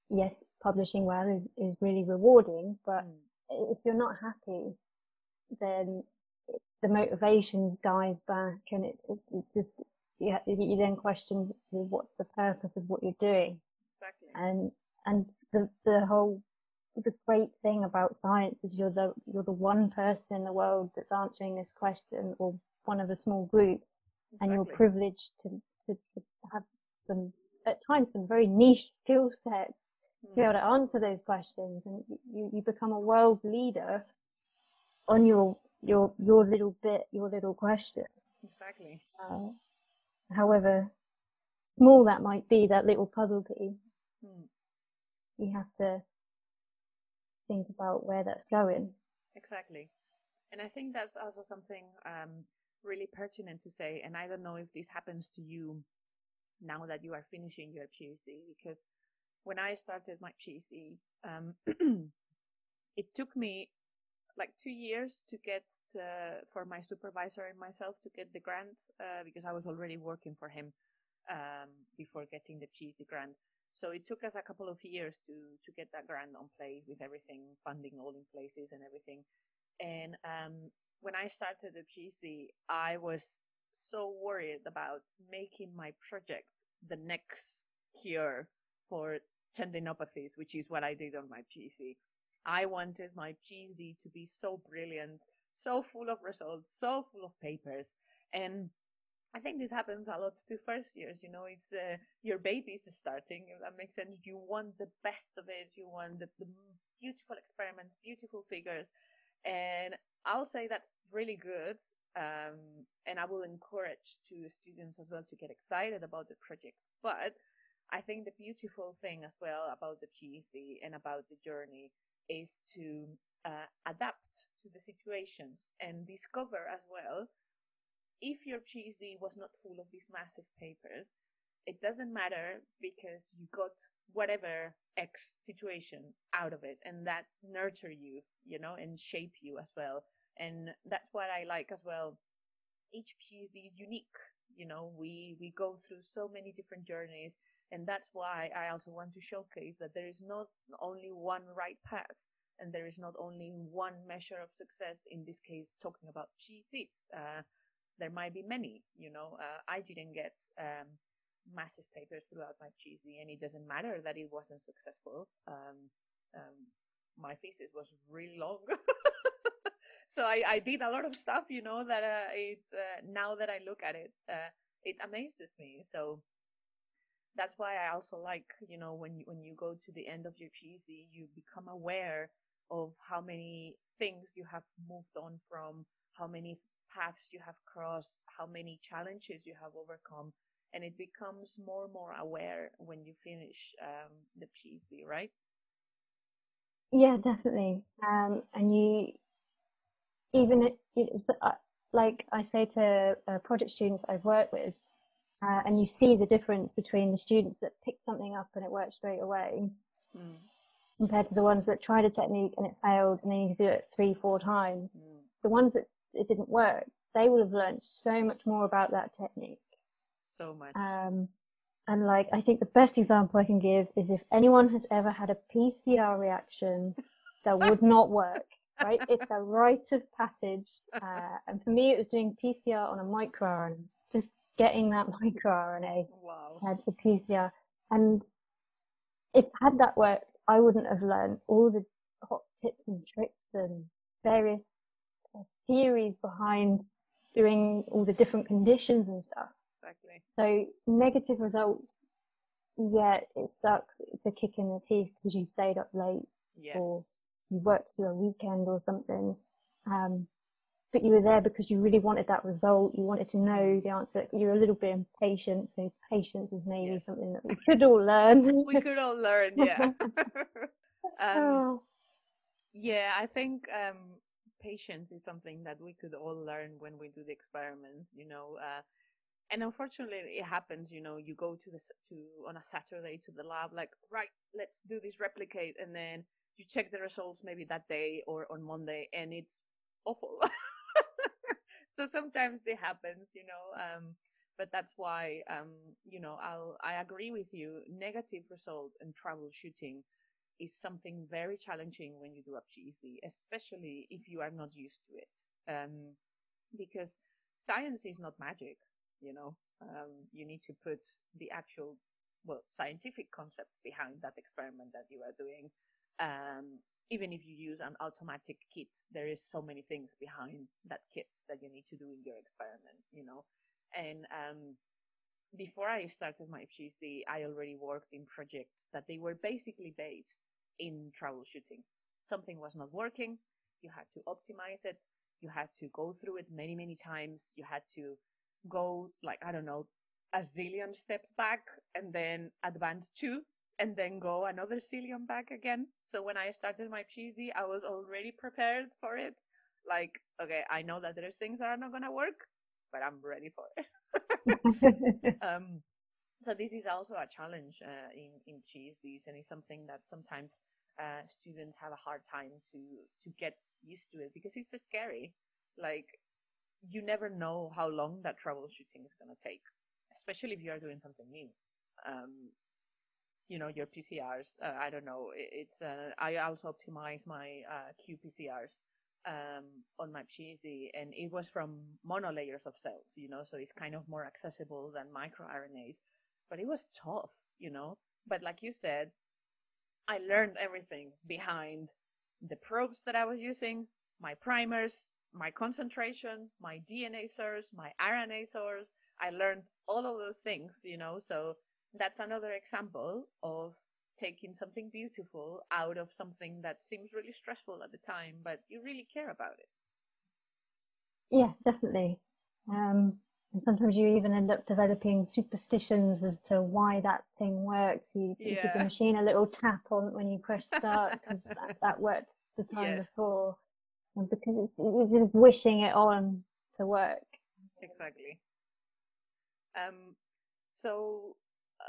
yes, publishing well is, is really rewarding, but mm. if you're not happy, then the motivation dies back, and it, it, it just you, you then question what's the purpose of what you're doing. Exactly. And and the the whole the great thing about science is you're the you're the one person in the world that's answering this question, or one of a small group, exactly. and you're privileged to, to, to have some at times some very niche skill sets mm. to be able to answer those questions, and you, you become a world leader on your your your little bit, your little question. Exactly. Uh, however small that might be, that little puzzle piece, mm. you have to think about where that's going. Exactly. And I think that's also something um, really pertinent to say. And I don't know if this happens to you now that you are finishing your PhD, because when I started my PhD, um, it took me like two years to get to, for my supervisor and myself to get the grant, uh, because I was already working for him um, before getting the PhD grant. So it took us a couple of years to, to get that grant on play with everything, funding all in places and everything. And um, when I started the PhD, I was so worried about making my project the next cure for tendinopathies, which is what I did on my PhD. I wanted my PhD to be so brilliant, so full of results, so full of papers. And I think this happens a lot to first years. You know, it's uh, your baby's starting, if that makes sense. You want the best of it. You want the, the beautiful experiments, beautiful figures. And I'll say that's really good. Um, and I will encourage to students as well to get excited about the projects. But I think the beautiful thing as well about the PhD and about the journey is to uh, adapt to the situations and discover as well, if your PhD was not full of these massive papers, it doesn't matter, because you got whatever X situation out of it, and that nurture you, you know, and shape you as well. And that's what I like as well. Each PhD is unique. You know, we, we go through so many different journeys, and that's why I also want to showcase that there is not only one right path, and there is not only one measure of success, in this case, talking about PhDs. Uh, there might be many, you know. Uh, I didn't get... Um, massive papers throughout my PhD, and it doesn't matter that it wasn't successful. Um, um, my thesis was really long, so I, I did a lot of stuff, you know, that uh, it uh, now that I look at it, uh, it amazes me. So that's why I also like, you know, when you, when you go to the end of your PhD, you become aware of how many things you have moved on from, how many paths you have crossed, how many challenges you have overcome. And it becomes more and more aware when you finish um, the PhD, right? Yeah, definitely. Um, and you, even it's, uh, like I say to uh, project students I've worked with, uh, and you see the difference between the students that pick something up and it worked straight away, mm. compared to the ones that tried a technique and it failed and they need to do it three, four times. Mm. The ones that it didn't work, they would have learned so much more about that technique. So much. Um, and like, I think the best example I can give is if anyone has ever had a P C R reaction that would not work, right? It's a rite of passage. Uh, and for me, it was doing P C R on a microRNA, just getting that microRNA. Wow. Had the P C R. And if had that worked, I wouldn't have learned all the hot tips and tricks and various uh, theories behind doing all the different conditions and stuff. Exactly. So negative results, yeah, it sucks. It's a kick in the teeth because you stayed up late, yeah. or you worked through a weekend or something. Um, but you were there because you really wanted that result. You wanted to know the answer. You're a little bit impatient, so patience is maybe yes. something that we could all learn. We could all learn, yeah. um, yeah, I think um, patience is something that we could all learn when we do the experiments, you know. Uh, And unfortunately, it happens. You know, you go to the to on a Saturday to the lab, like, right, let's do this replicate, and then you check the results maybe that day or on Monday, and it's awful. So sometimes it happens, you know, um, but that's why, um, you know, I'll, I agree with you. Negative result and troubleshooting is something very challenging when you do a PhD, especially if you are not used to it. Um, because science is not magic, you know, um, you need to put the actual, well, scientific concepts behind that experiment that you are doing. Um, even if you use an automatic kit, there is so many things behind that kit that you need to do in your experiment, you know. And um, before I started my PhD, I already worked in projects that they were basically based in troubleshooting. Something was not working. You had to optimize it. You had to go through it many, many times. You had to go, like, I don't know, a zillion steps back and then advance two and then go another zillion back again. So when I started my PhD, I was already prepared for it. Like, okay, I know that there's things that are not going to work, but I'm ready for it. um, so this is also a challenge uh, in, in PhDs, and it's something that sometimes uh, students have a hard time to, to get used to it because it's so scary. Like, you never know how long that troubleshooting is going to take, especially if you are doing something new. Um, you know, your P C Rs, uh, I don't know, it, it's, uh, I also optimize my uh, Q P C Rs um, on my PhD, and it was from monolayers of cells, you know, so it's kind of more accessible than microRNAs, but it was tough, you know, but like you said, I learned everything behind the probes that I was using, my primers, my concentration, my D N A source, my R N A source. I learned all of those things, you know, so that's another example of taking something beautiful out of something that seems really stressful at the time, but you really care about it. Yeah, definitely. Um, and sometimes you even end up developing superstitions as to why that thing works. You, you yeah. give the machine a little tap on when you press start because that, that worked the time yes. before, and because it's, it's just wishing it on to work. Exactly. Um, so,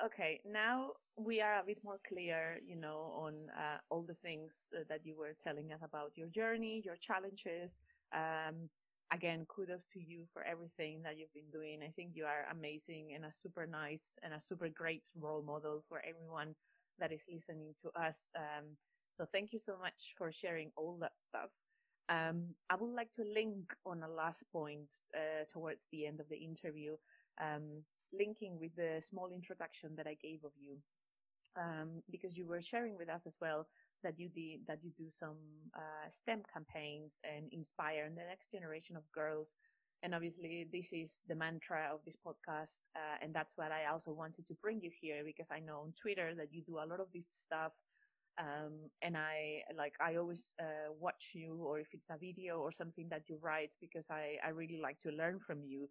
okay, now we are a bit more clear, you know, on uh, all the things uh, that you were telling us about your journey, your challenges. Um, again, kudos to you for everything that you've been doing. I think you are amazing and a super nice and a super great role model for everyone that is listening to us. Um, so thank you so much for sharing all that stuff. Um, I would like to link on a last point uh, towards the end of the interview. Um, linking with the small introduction that I gave of you, um, because you were sharing with us as well that you did, that you do some uh, STEM campaigns and inspire the next generation of girls. And obviously this is the mantra of this podcast. Uh, and that's what I also wanted to bring you here, because I know on Twitter that you do a lot of this stuff. Um, and I like, I always uh, watch you, or if it's a video or something that you write, because I, I really like to learn from you.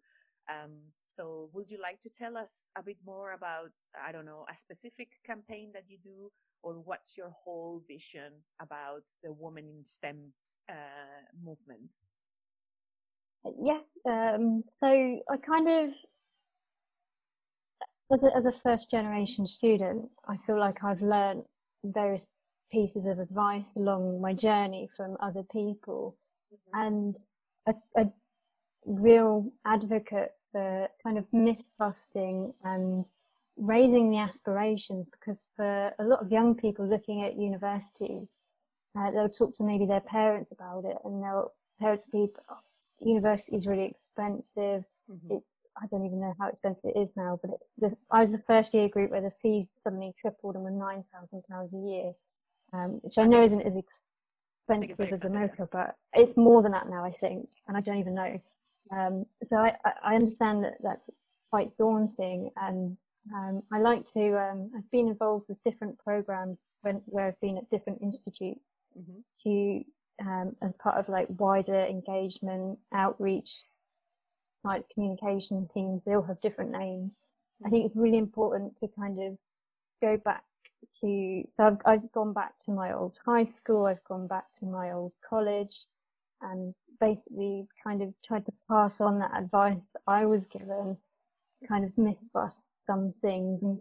Um, so would you like to tell us a bit more about, I don't know, a specific campaign that you do, or what's your whole vision about the Women in STEM uh, movement? Yeah, um, so I kind of, as a, as a first generation student, I feel like I've learned various pieces of advice along my journey from other people. Mm-hmm. And I, I real advocate for kind of myth busting and raising the aspirations, because for a lot of young people looking at universities, uh, they'll talk to maybe their parents about it, and they'll parents will be, oh, university is really expensive. Mm-hmm. It, I don't even know how expensive it is now, but it, the, I was the first year group where the fees suddenly tripled and were nine thousand pounds a year, um, which I know isn't as expensive as America, but it's more than that now, I think, and I don't even know. Um, so I, I understand that that's quite daunting, and um, I like to, um, I've been involved with different programs when, where I've been at different institutes. Mm-hmm. to, um, as part of like wider engagement, outreach, like communication teams, they all have different names. Mm-hmm. I think it's really important to kind of go back to, so I've, I've gone back to my old high school, I've gone back to my old college, and basically kind of tried to pass on that advice that I was given to kind of myth bust some things, and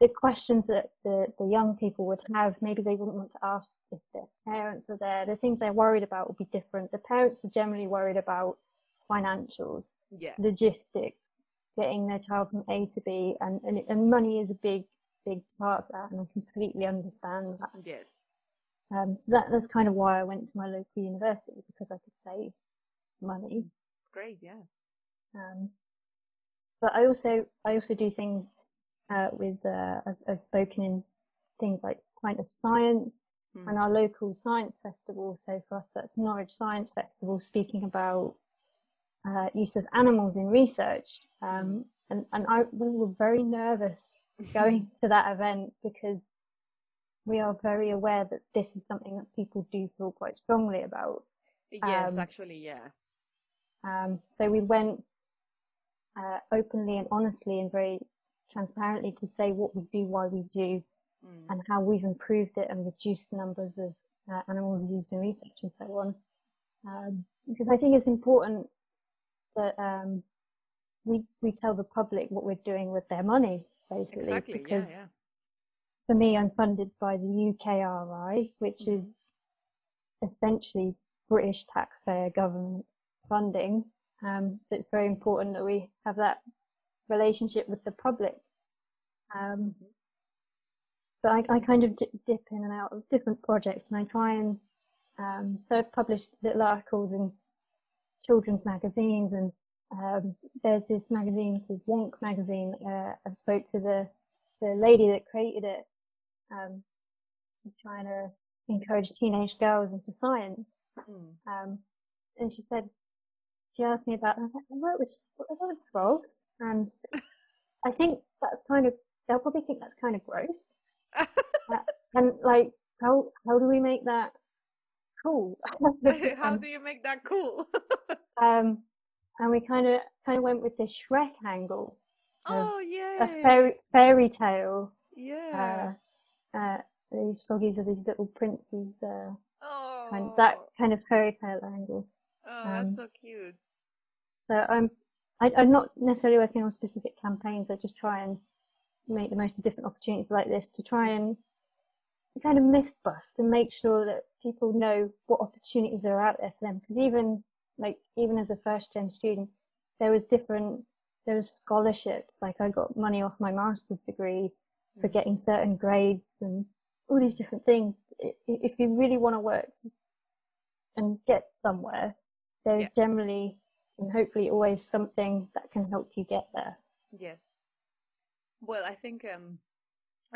the questions that the, the young people would have, maybe they wouldn't want to ask if their parents were there. The things they're worried about will be different. The parents are generally worried about financials, yeah. logistics, getting their child from A to B, and, and, and money is a big, big part of that, and I completely understand that. Yes. Um, so that, that's kind of why I went to my local university, because I could save money. It's great, yeah. Um, but I also, I also do things Uh, with uh, I've, I've spoken in things like Pint of Science mm. and our local science festival. So for us, that's Norwich Science Festival, speaking about uh, use of animals in research. Um, and and I, we were very nervous going to that event, because we are very aware that this is something that people do feel quite strongly about. Yes, um, actually, yeah. Um, so we went uh, openly and honestly and very transparently to say what we do, why we do, mm. and how we've improved it and reduced the numbers of uh, animals used in research and so on. Um, because I think it's important that um, we we tell the public what we're doing with their money, basically. Exactly. Because yeah, yeah. for me, I'm funded by the U K R I, which mm. is essentially British taxpayer government funding. Um, so it's very important that we have that relationship with the public. Um, mm-hmm. But I, I kind of dip in and out of different projects, and I try and um, so I've published little articles in children's magazines, and um, there's this magazine called Wonk Magazine. Uh, I spoke to the the lady that created it, um, she's trying to encourage teenage girls into science, mm. um, and she said she asked me about, and I was like, I work with I work with twelve. And I think that's kind of, they'll probably think that's kind of gross. uh, and like, how how do we make that cool? How do you make that cool? um, and we kind of kind of went with the Shrek angle. Oh yeah. A fairy fairy tale. Yeah. Uh, uh, these froggies are these little princes. Uh, oh. Kind of, that kind of fairy tale angle. Oh, um, that's so cute. So I'm. I, I'm not necessarily working on specific campaigns. I just try and make the most of different opportunities like this to try and kind of myth bust and make sure that people know what opportunities are out there for them. Because even like even as a first gen student, there was different there was scholarships. Like I got money off my master's degree for getting certain grades and all these different things. If you really want to work and get somewhere, there's yeah. generally and hopefully always something that can help you get there. Yes. Well, I think um,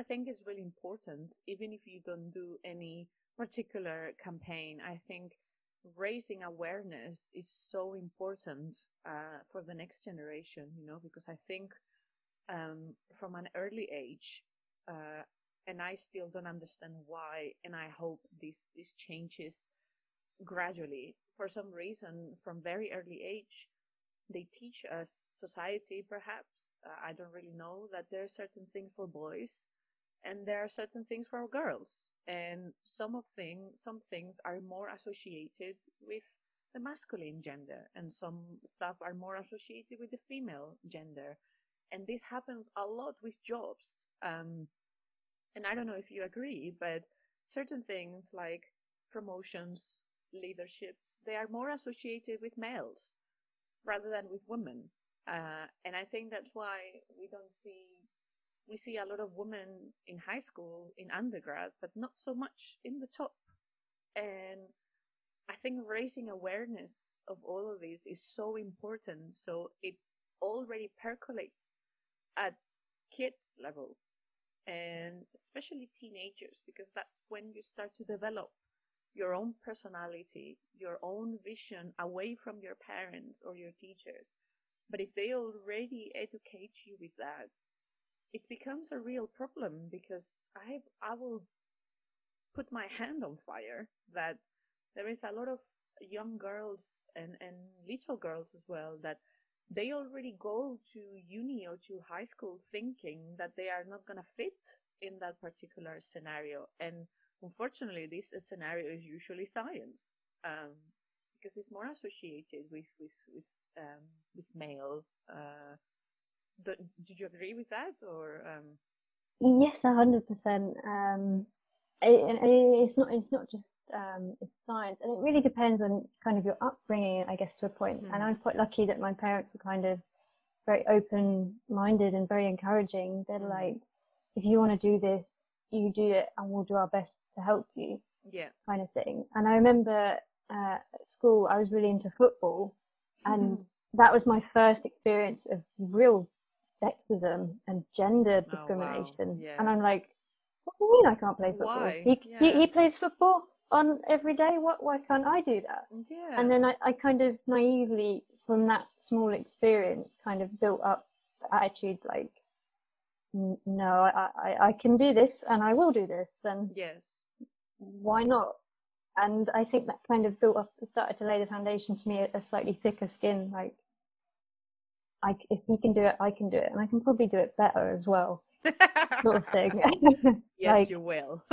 I think it's really important, even if you don't do any particular campaign. I think raising awareness is so important uh, for the next generation, you know, because I think um, from an early age, uh, and I still don't understand why, and I hope this, this changes gradually. For some reason, from very early age, they teach us society, perhaps. Uh, I don't really know that there are certain things for boys and there are certain things for girls. And some of thing, some things are more associated with the masculine gender and some stuff are more associated with the female gender. And this happens a lot with jobs. Um, and I don't know if you agree, but certain things like promotions, leaderships, they are more associated with males rather than with women, uh, and I think that's why we don't see we see a lot of women in high school, in undergrad, but not so much in the top. And I think raising awareness of all of this is so important, so it already percolates at kids level and especially teenagers, because that's when you start to develop your own personality, your own vision away from your parents or your teachers. But if they already educate you with that, it becomes a real problem, because I I will put my hand on fire that there is a lot of young girls and, and little girls as well that they already go to uni or to high school thinking that they are not going to fit in that particular scenario. And unfortunately, this scenario is usually science, um, because it's more associated with with with, um, with male. Uh, do, did you agree with that, or? Um... Yes, a hundred percent. Um, it, it's not. It's not just. Um, it's science, and it really depends on kind of your upbringing, I guess, to a point. Mm. And I was quite lucky that my parents were kind of very open-minded and very encouraging. They're mm. like, if you want to do this, you do it, and we'll do our best to help you. Yeah. Kind of thing. And I remember uh, at school, I was really into football, and mm. that was my first experience of real sexism and gender oh, discrimination. Wow. Yeah. And I'm like, what do you mean I can't play football? Why? He, yeah. he he plays football on every day. What? Why can't I do that? Yeah. And then I, I kind of naively, from that small experience, kind of built up the attitude like, no, I, I, I can do this and I will do this. And yes. why not? And I think that kind of built up, started to lay the foundations for me, a slightly thicker skin, like, I, if he can do it, I can do it. And I can probably do it better as well. Sort of thing. Yes, like, you will.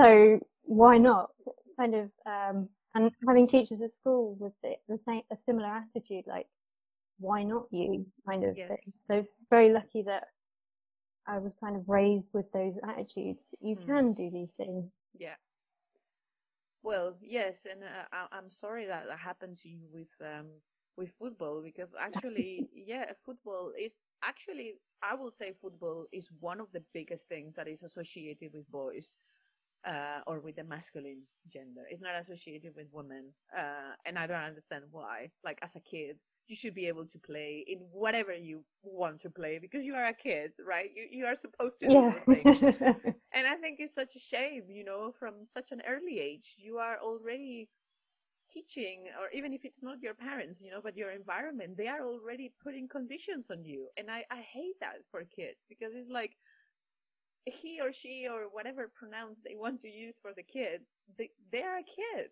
So why not? Kind of, um, and having teachers at school with the, the same, a similar attitude, like, why not you? Kind of yes. thing. So very lucky that I was kind of raised with those attitudes. You mm. can do these things. Yeah. Well, yes, and uh, I, I'm sorry that that happened to you with um, with football, because actually, yeah, football is actually, I will say football is one of the biggest things that is associated with boys uh, or with the masculine gender. It's not associated with women, uh, and I don't understand why. Like, as a kid, you should be able to play in whatever you want to play because you are a kid, right? You you are supposed to do yeah. those things. And I think it's such a shame, you know, from such an early age, you are already teaching, or even if it's not your parents, you know, but your environment, they are already putting conditions on you. And I, I hate that for kids, because it's like he or she or whatever pronouns they want to use for the kid, they, they are a kid.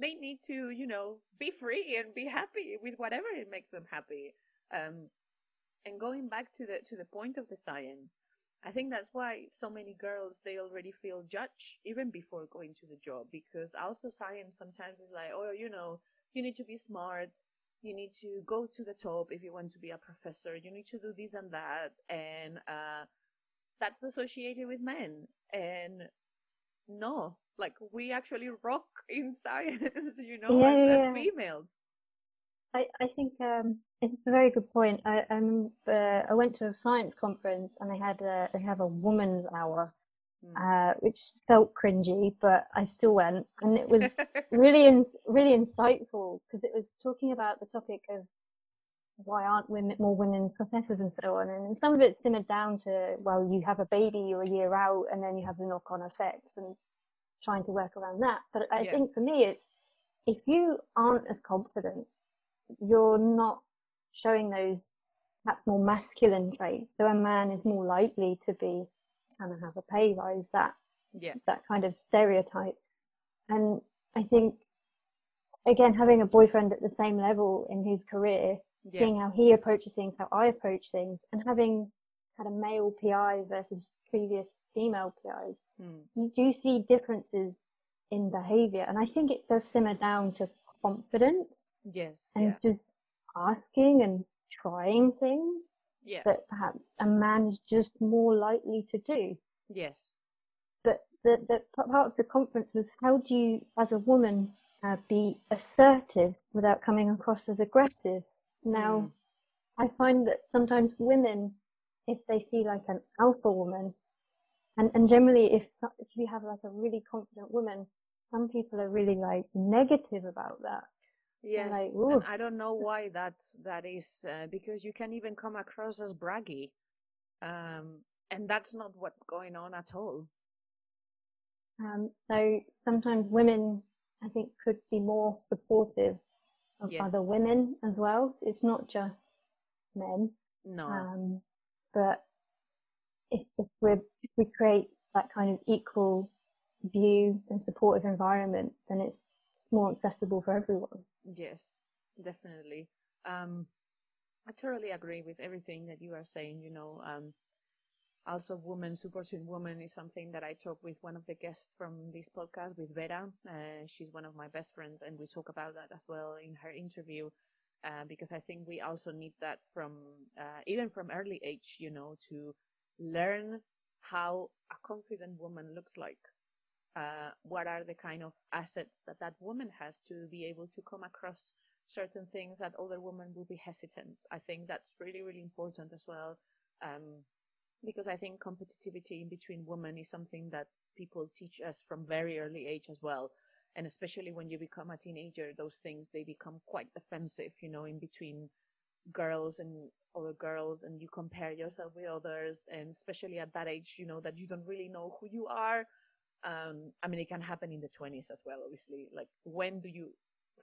They need to, you know, be free and be happy with whatever it makes them happy. Um, and going back to the to the point of the science, I think that's why so many girls, they already feel judged even before going to the job, because also science sometimes is like, oh, you know, you need to be smart, you need to go to the top if you want to be a professor, you need to do this and that, and uh, that's associated with men. And no, like, we actually rock in science, you know, yeah, as, yeah. as females. I, I think um, it's a very good point. I um, uh, I went to a science conference and they had a, they have a woman's hour, mm. uh, which felt cringy, but I still went, and it was really in, really insightful, because it was talking about the topic of why aren't women more women professors and so on, and some of it's simmered down to, well, you have a baby, you're a year out, and then you have the knock-on effects and trying to work around that. But I yeah. think for me, it's if you aren't as confident, you're not showing those perhaps more masculine traits. So a man is more likely to be, can I have a pay rise, that yeah. that kind of stereotype. And I think, again, having a boyfriend at the same level in his career, yeah. seeing how he approaches things, how I approach things, and having had a male P I versus previous female P Is, mm. you do see differences in behaviour. And I think it does simmer down to confidence. Yes. And yeah. just asking and trying things yeah. that perhaps a man is just more likely to do. Yes. But the, the part of the conference was, how do you, as a woman, uh, be assertive without coming across as aggressive? Now, mm. I find that sometimes women, if they see like an alpha woman, and, and generally if, so, if you have like a really confident woman, some people are really like negative about that. Yes, like, and I don't know why that that is, uh, because you can even come across as braggy, um, and that's not what's going on at all. Um, so sometimes women, I think, could be more supportive of yes. other women as well. It's not just men. No. Um, But if, if, we're, if we create that kind of equal view and supportive environment, then it's more accessible for everyone. Yes, definitely. Um, I thoroughly agree with everything that you are saying, you know. Um, also, women, supporting women is something that I talk with one of the guests from this podcast, with Vera. Uh, she's one of my best friends, and we talk about that as well in her interview. Uh, because I think we also need that from, uh, even from early age, you know, to learn how a confident woman looks like. Uh, what are the kind of assets that that woman has to be able to come across certain things that other women will be hesitant. I think that's really, really important as well, um, because I think competitivity in between women is something that people teach us from very early age as well. And especially when you become a teenager, those things, they become quite defensive, you know, in between girls and other girls, and you compare yourself with others. And especially at that age, you know, that you don't really know who you are. Um, I mean, it can happen in the twenties as well, obviously. Like, when do you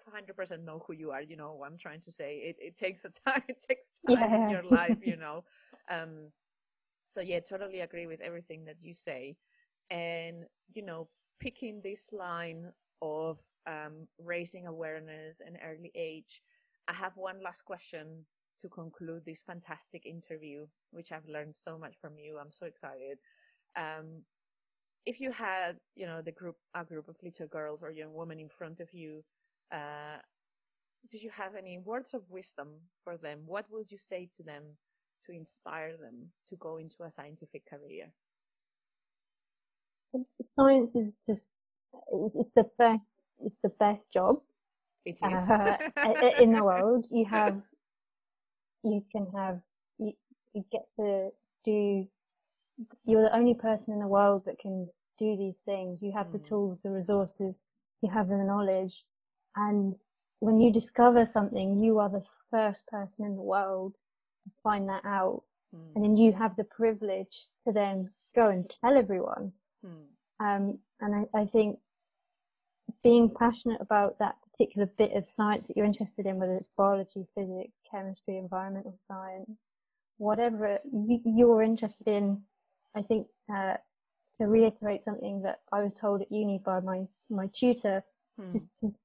one hundred percent know who you are? You know, I'm trying to say it, it takes a time, it takes time yeah. in your life, you know. Um, so, yeah, totally agree with everything that you say. And, you know, picking this line of um, raising awareness and early age, I have one last question to conclude this fantastic interview, which I've learned so much from you. I'm so excited. Um, if you had, you know, the group, a group of little girls or young women in front of you, uh, did you have any words of wisdom for them? What would you say to them to inspire them to go into a scientific career? Science is just It's the best. It's the best job. It is uh, in the world. You have, you can have, you, you get to do. You're the only person in the world that can do these things. You have mm. the tools, the resources, you have the knowledge, and when you discover something, you are the first person in the world to find that out, mm. and then you have the privilege to then go and tell everyone. Mm. Um, and I, I think being passionate about that particular bit of science that you're interested in, whether it's biology, physics, chemistry, environmental science, whatever you, you're interested in, I think uh, to reiterate something that I was told at uni by my, my tutor, hmm. just, just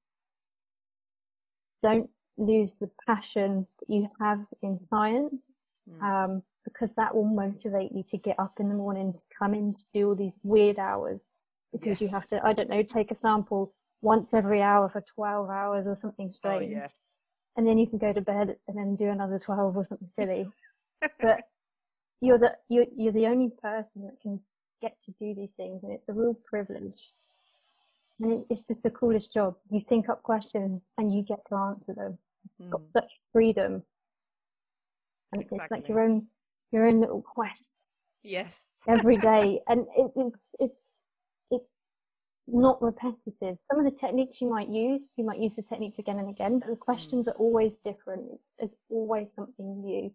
don't lose the passion that you have in science. Hmm. Um, because that will motivate you to get up in the morning, to come in, to do all these weird hours, because yes. you have to, I don't know, take a sample once every hour for twelve hours or something strange. Oh, yeah. And then you can go to bed and then do another twelve or something silly. But you're the, you're, you're the only person that can get to do these things, and it's a real privilege. And it's just the coolest job. You think up questions and you get to answer them. Mm. You've got such freedom. And exactly. It's like your own, your own little quest. Yes. Every day. And it, it's, it's, it's not repetitive. Some of the techniques you might use, you might use the techniques again and again, but the questions mm. are always different. It's, it's always something new,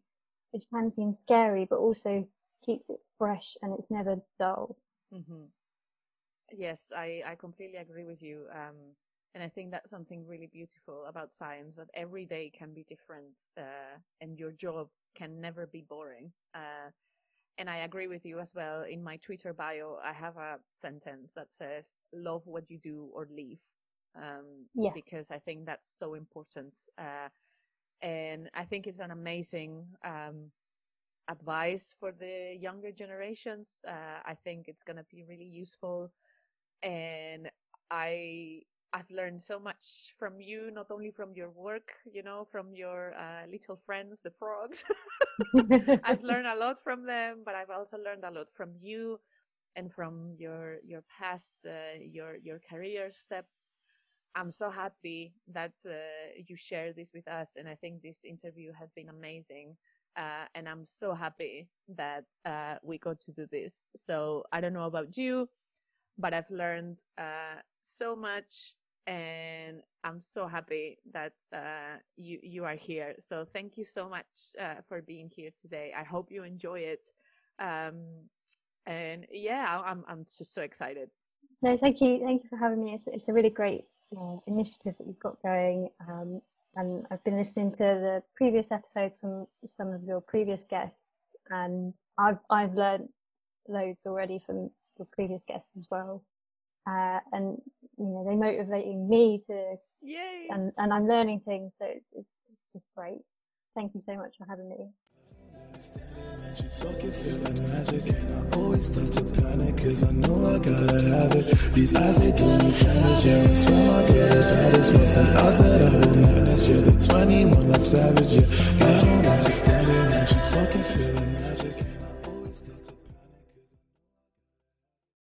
which can seem scary, but also keeps it fresh and it's never dull. Mm-hmm. Yes, I, I completely agree with you. Um, and I think that's something really beautiful about science, that every day can be different, uh, and your job can never be boring. Uh, and I agree with you as well. In my Twitter bio, I have a sentence that says, love what you do or leave. Um, yeah. Because I think that's so important. Uh, and I think it's an amazing um, advice for the younger generations. Uh, I think it's going to be really useful. And I... I've learned so much from you, not only from your work, you know, from your uh, little friends, the frogs. I've learned a lot from them, but I've also learned a lot from you and from your your past, uh, your your career steps. I'm so happy that uh, you share this with us, and I think this interview has been amazing. Uh, and I'm so happy that uh, we got to do this. So I don't know about you, but I've learned uh, so much. And I'm so happy that uh, you, you are here. So thank you so much uh, for being here today. I hope you enjoy it. Um, and yeah, I'm, I'm just so excited. No, thank you. Thank you for having me. It's, it's a really great uh, initiative that you've got going. Um, and I've been listening to the previous episodes from some of your previous guests, and I've, I've learned loads already from your previous guests as well. Uh, and you know, they're motivating me to, Yay. and and I'm learning things, so it's, it's it's just great. Thank you so much for having me. You talk, you feel like magic, and I always start to panic, cause I know I gotta have it. These eyes, they do me damage, yeah, I swear I get it, that is what's an outside, I will manage, yeah, the twenty-one, not savage, yeah, I don't understand it, and you talk, you feel like magic.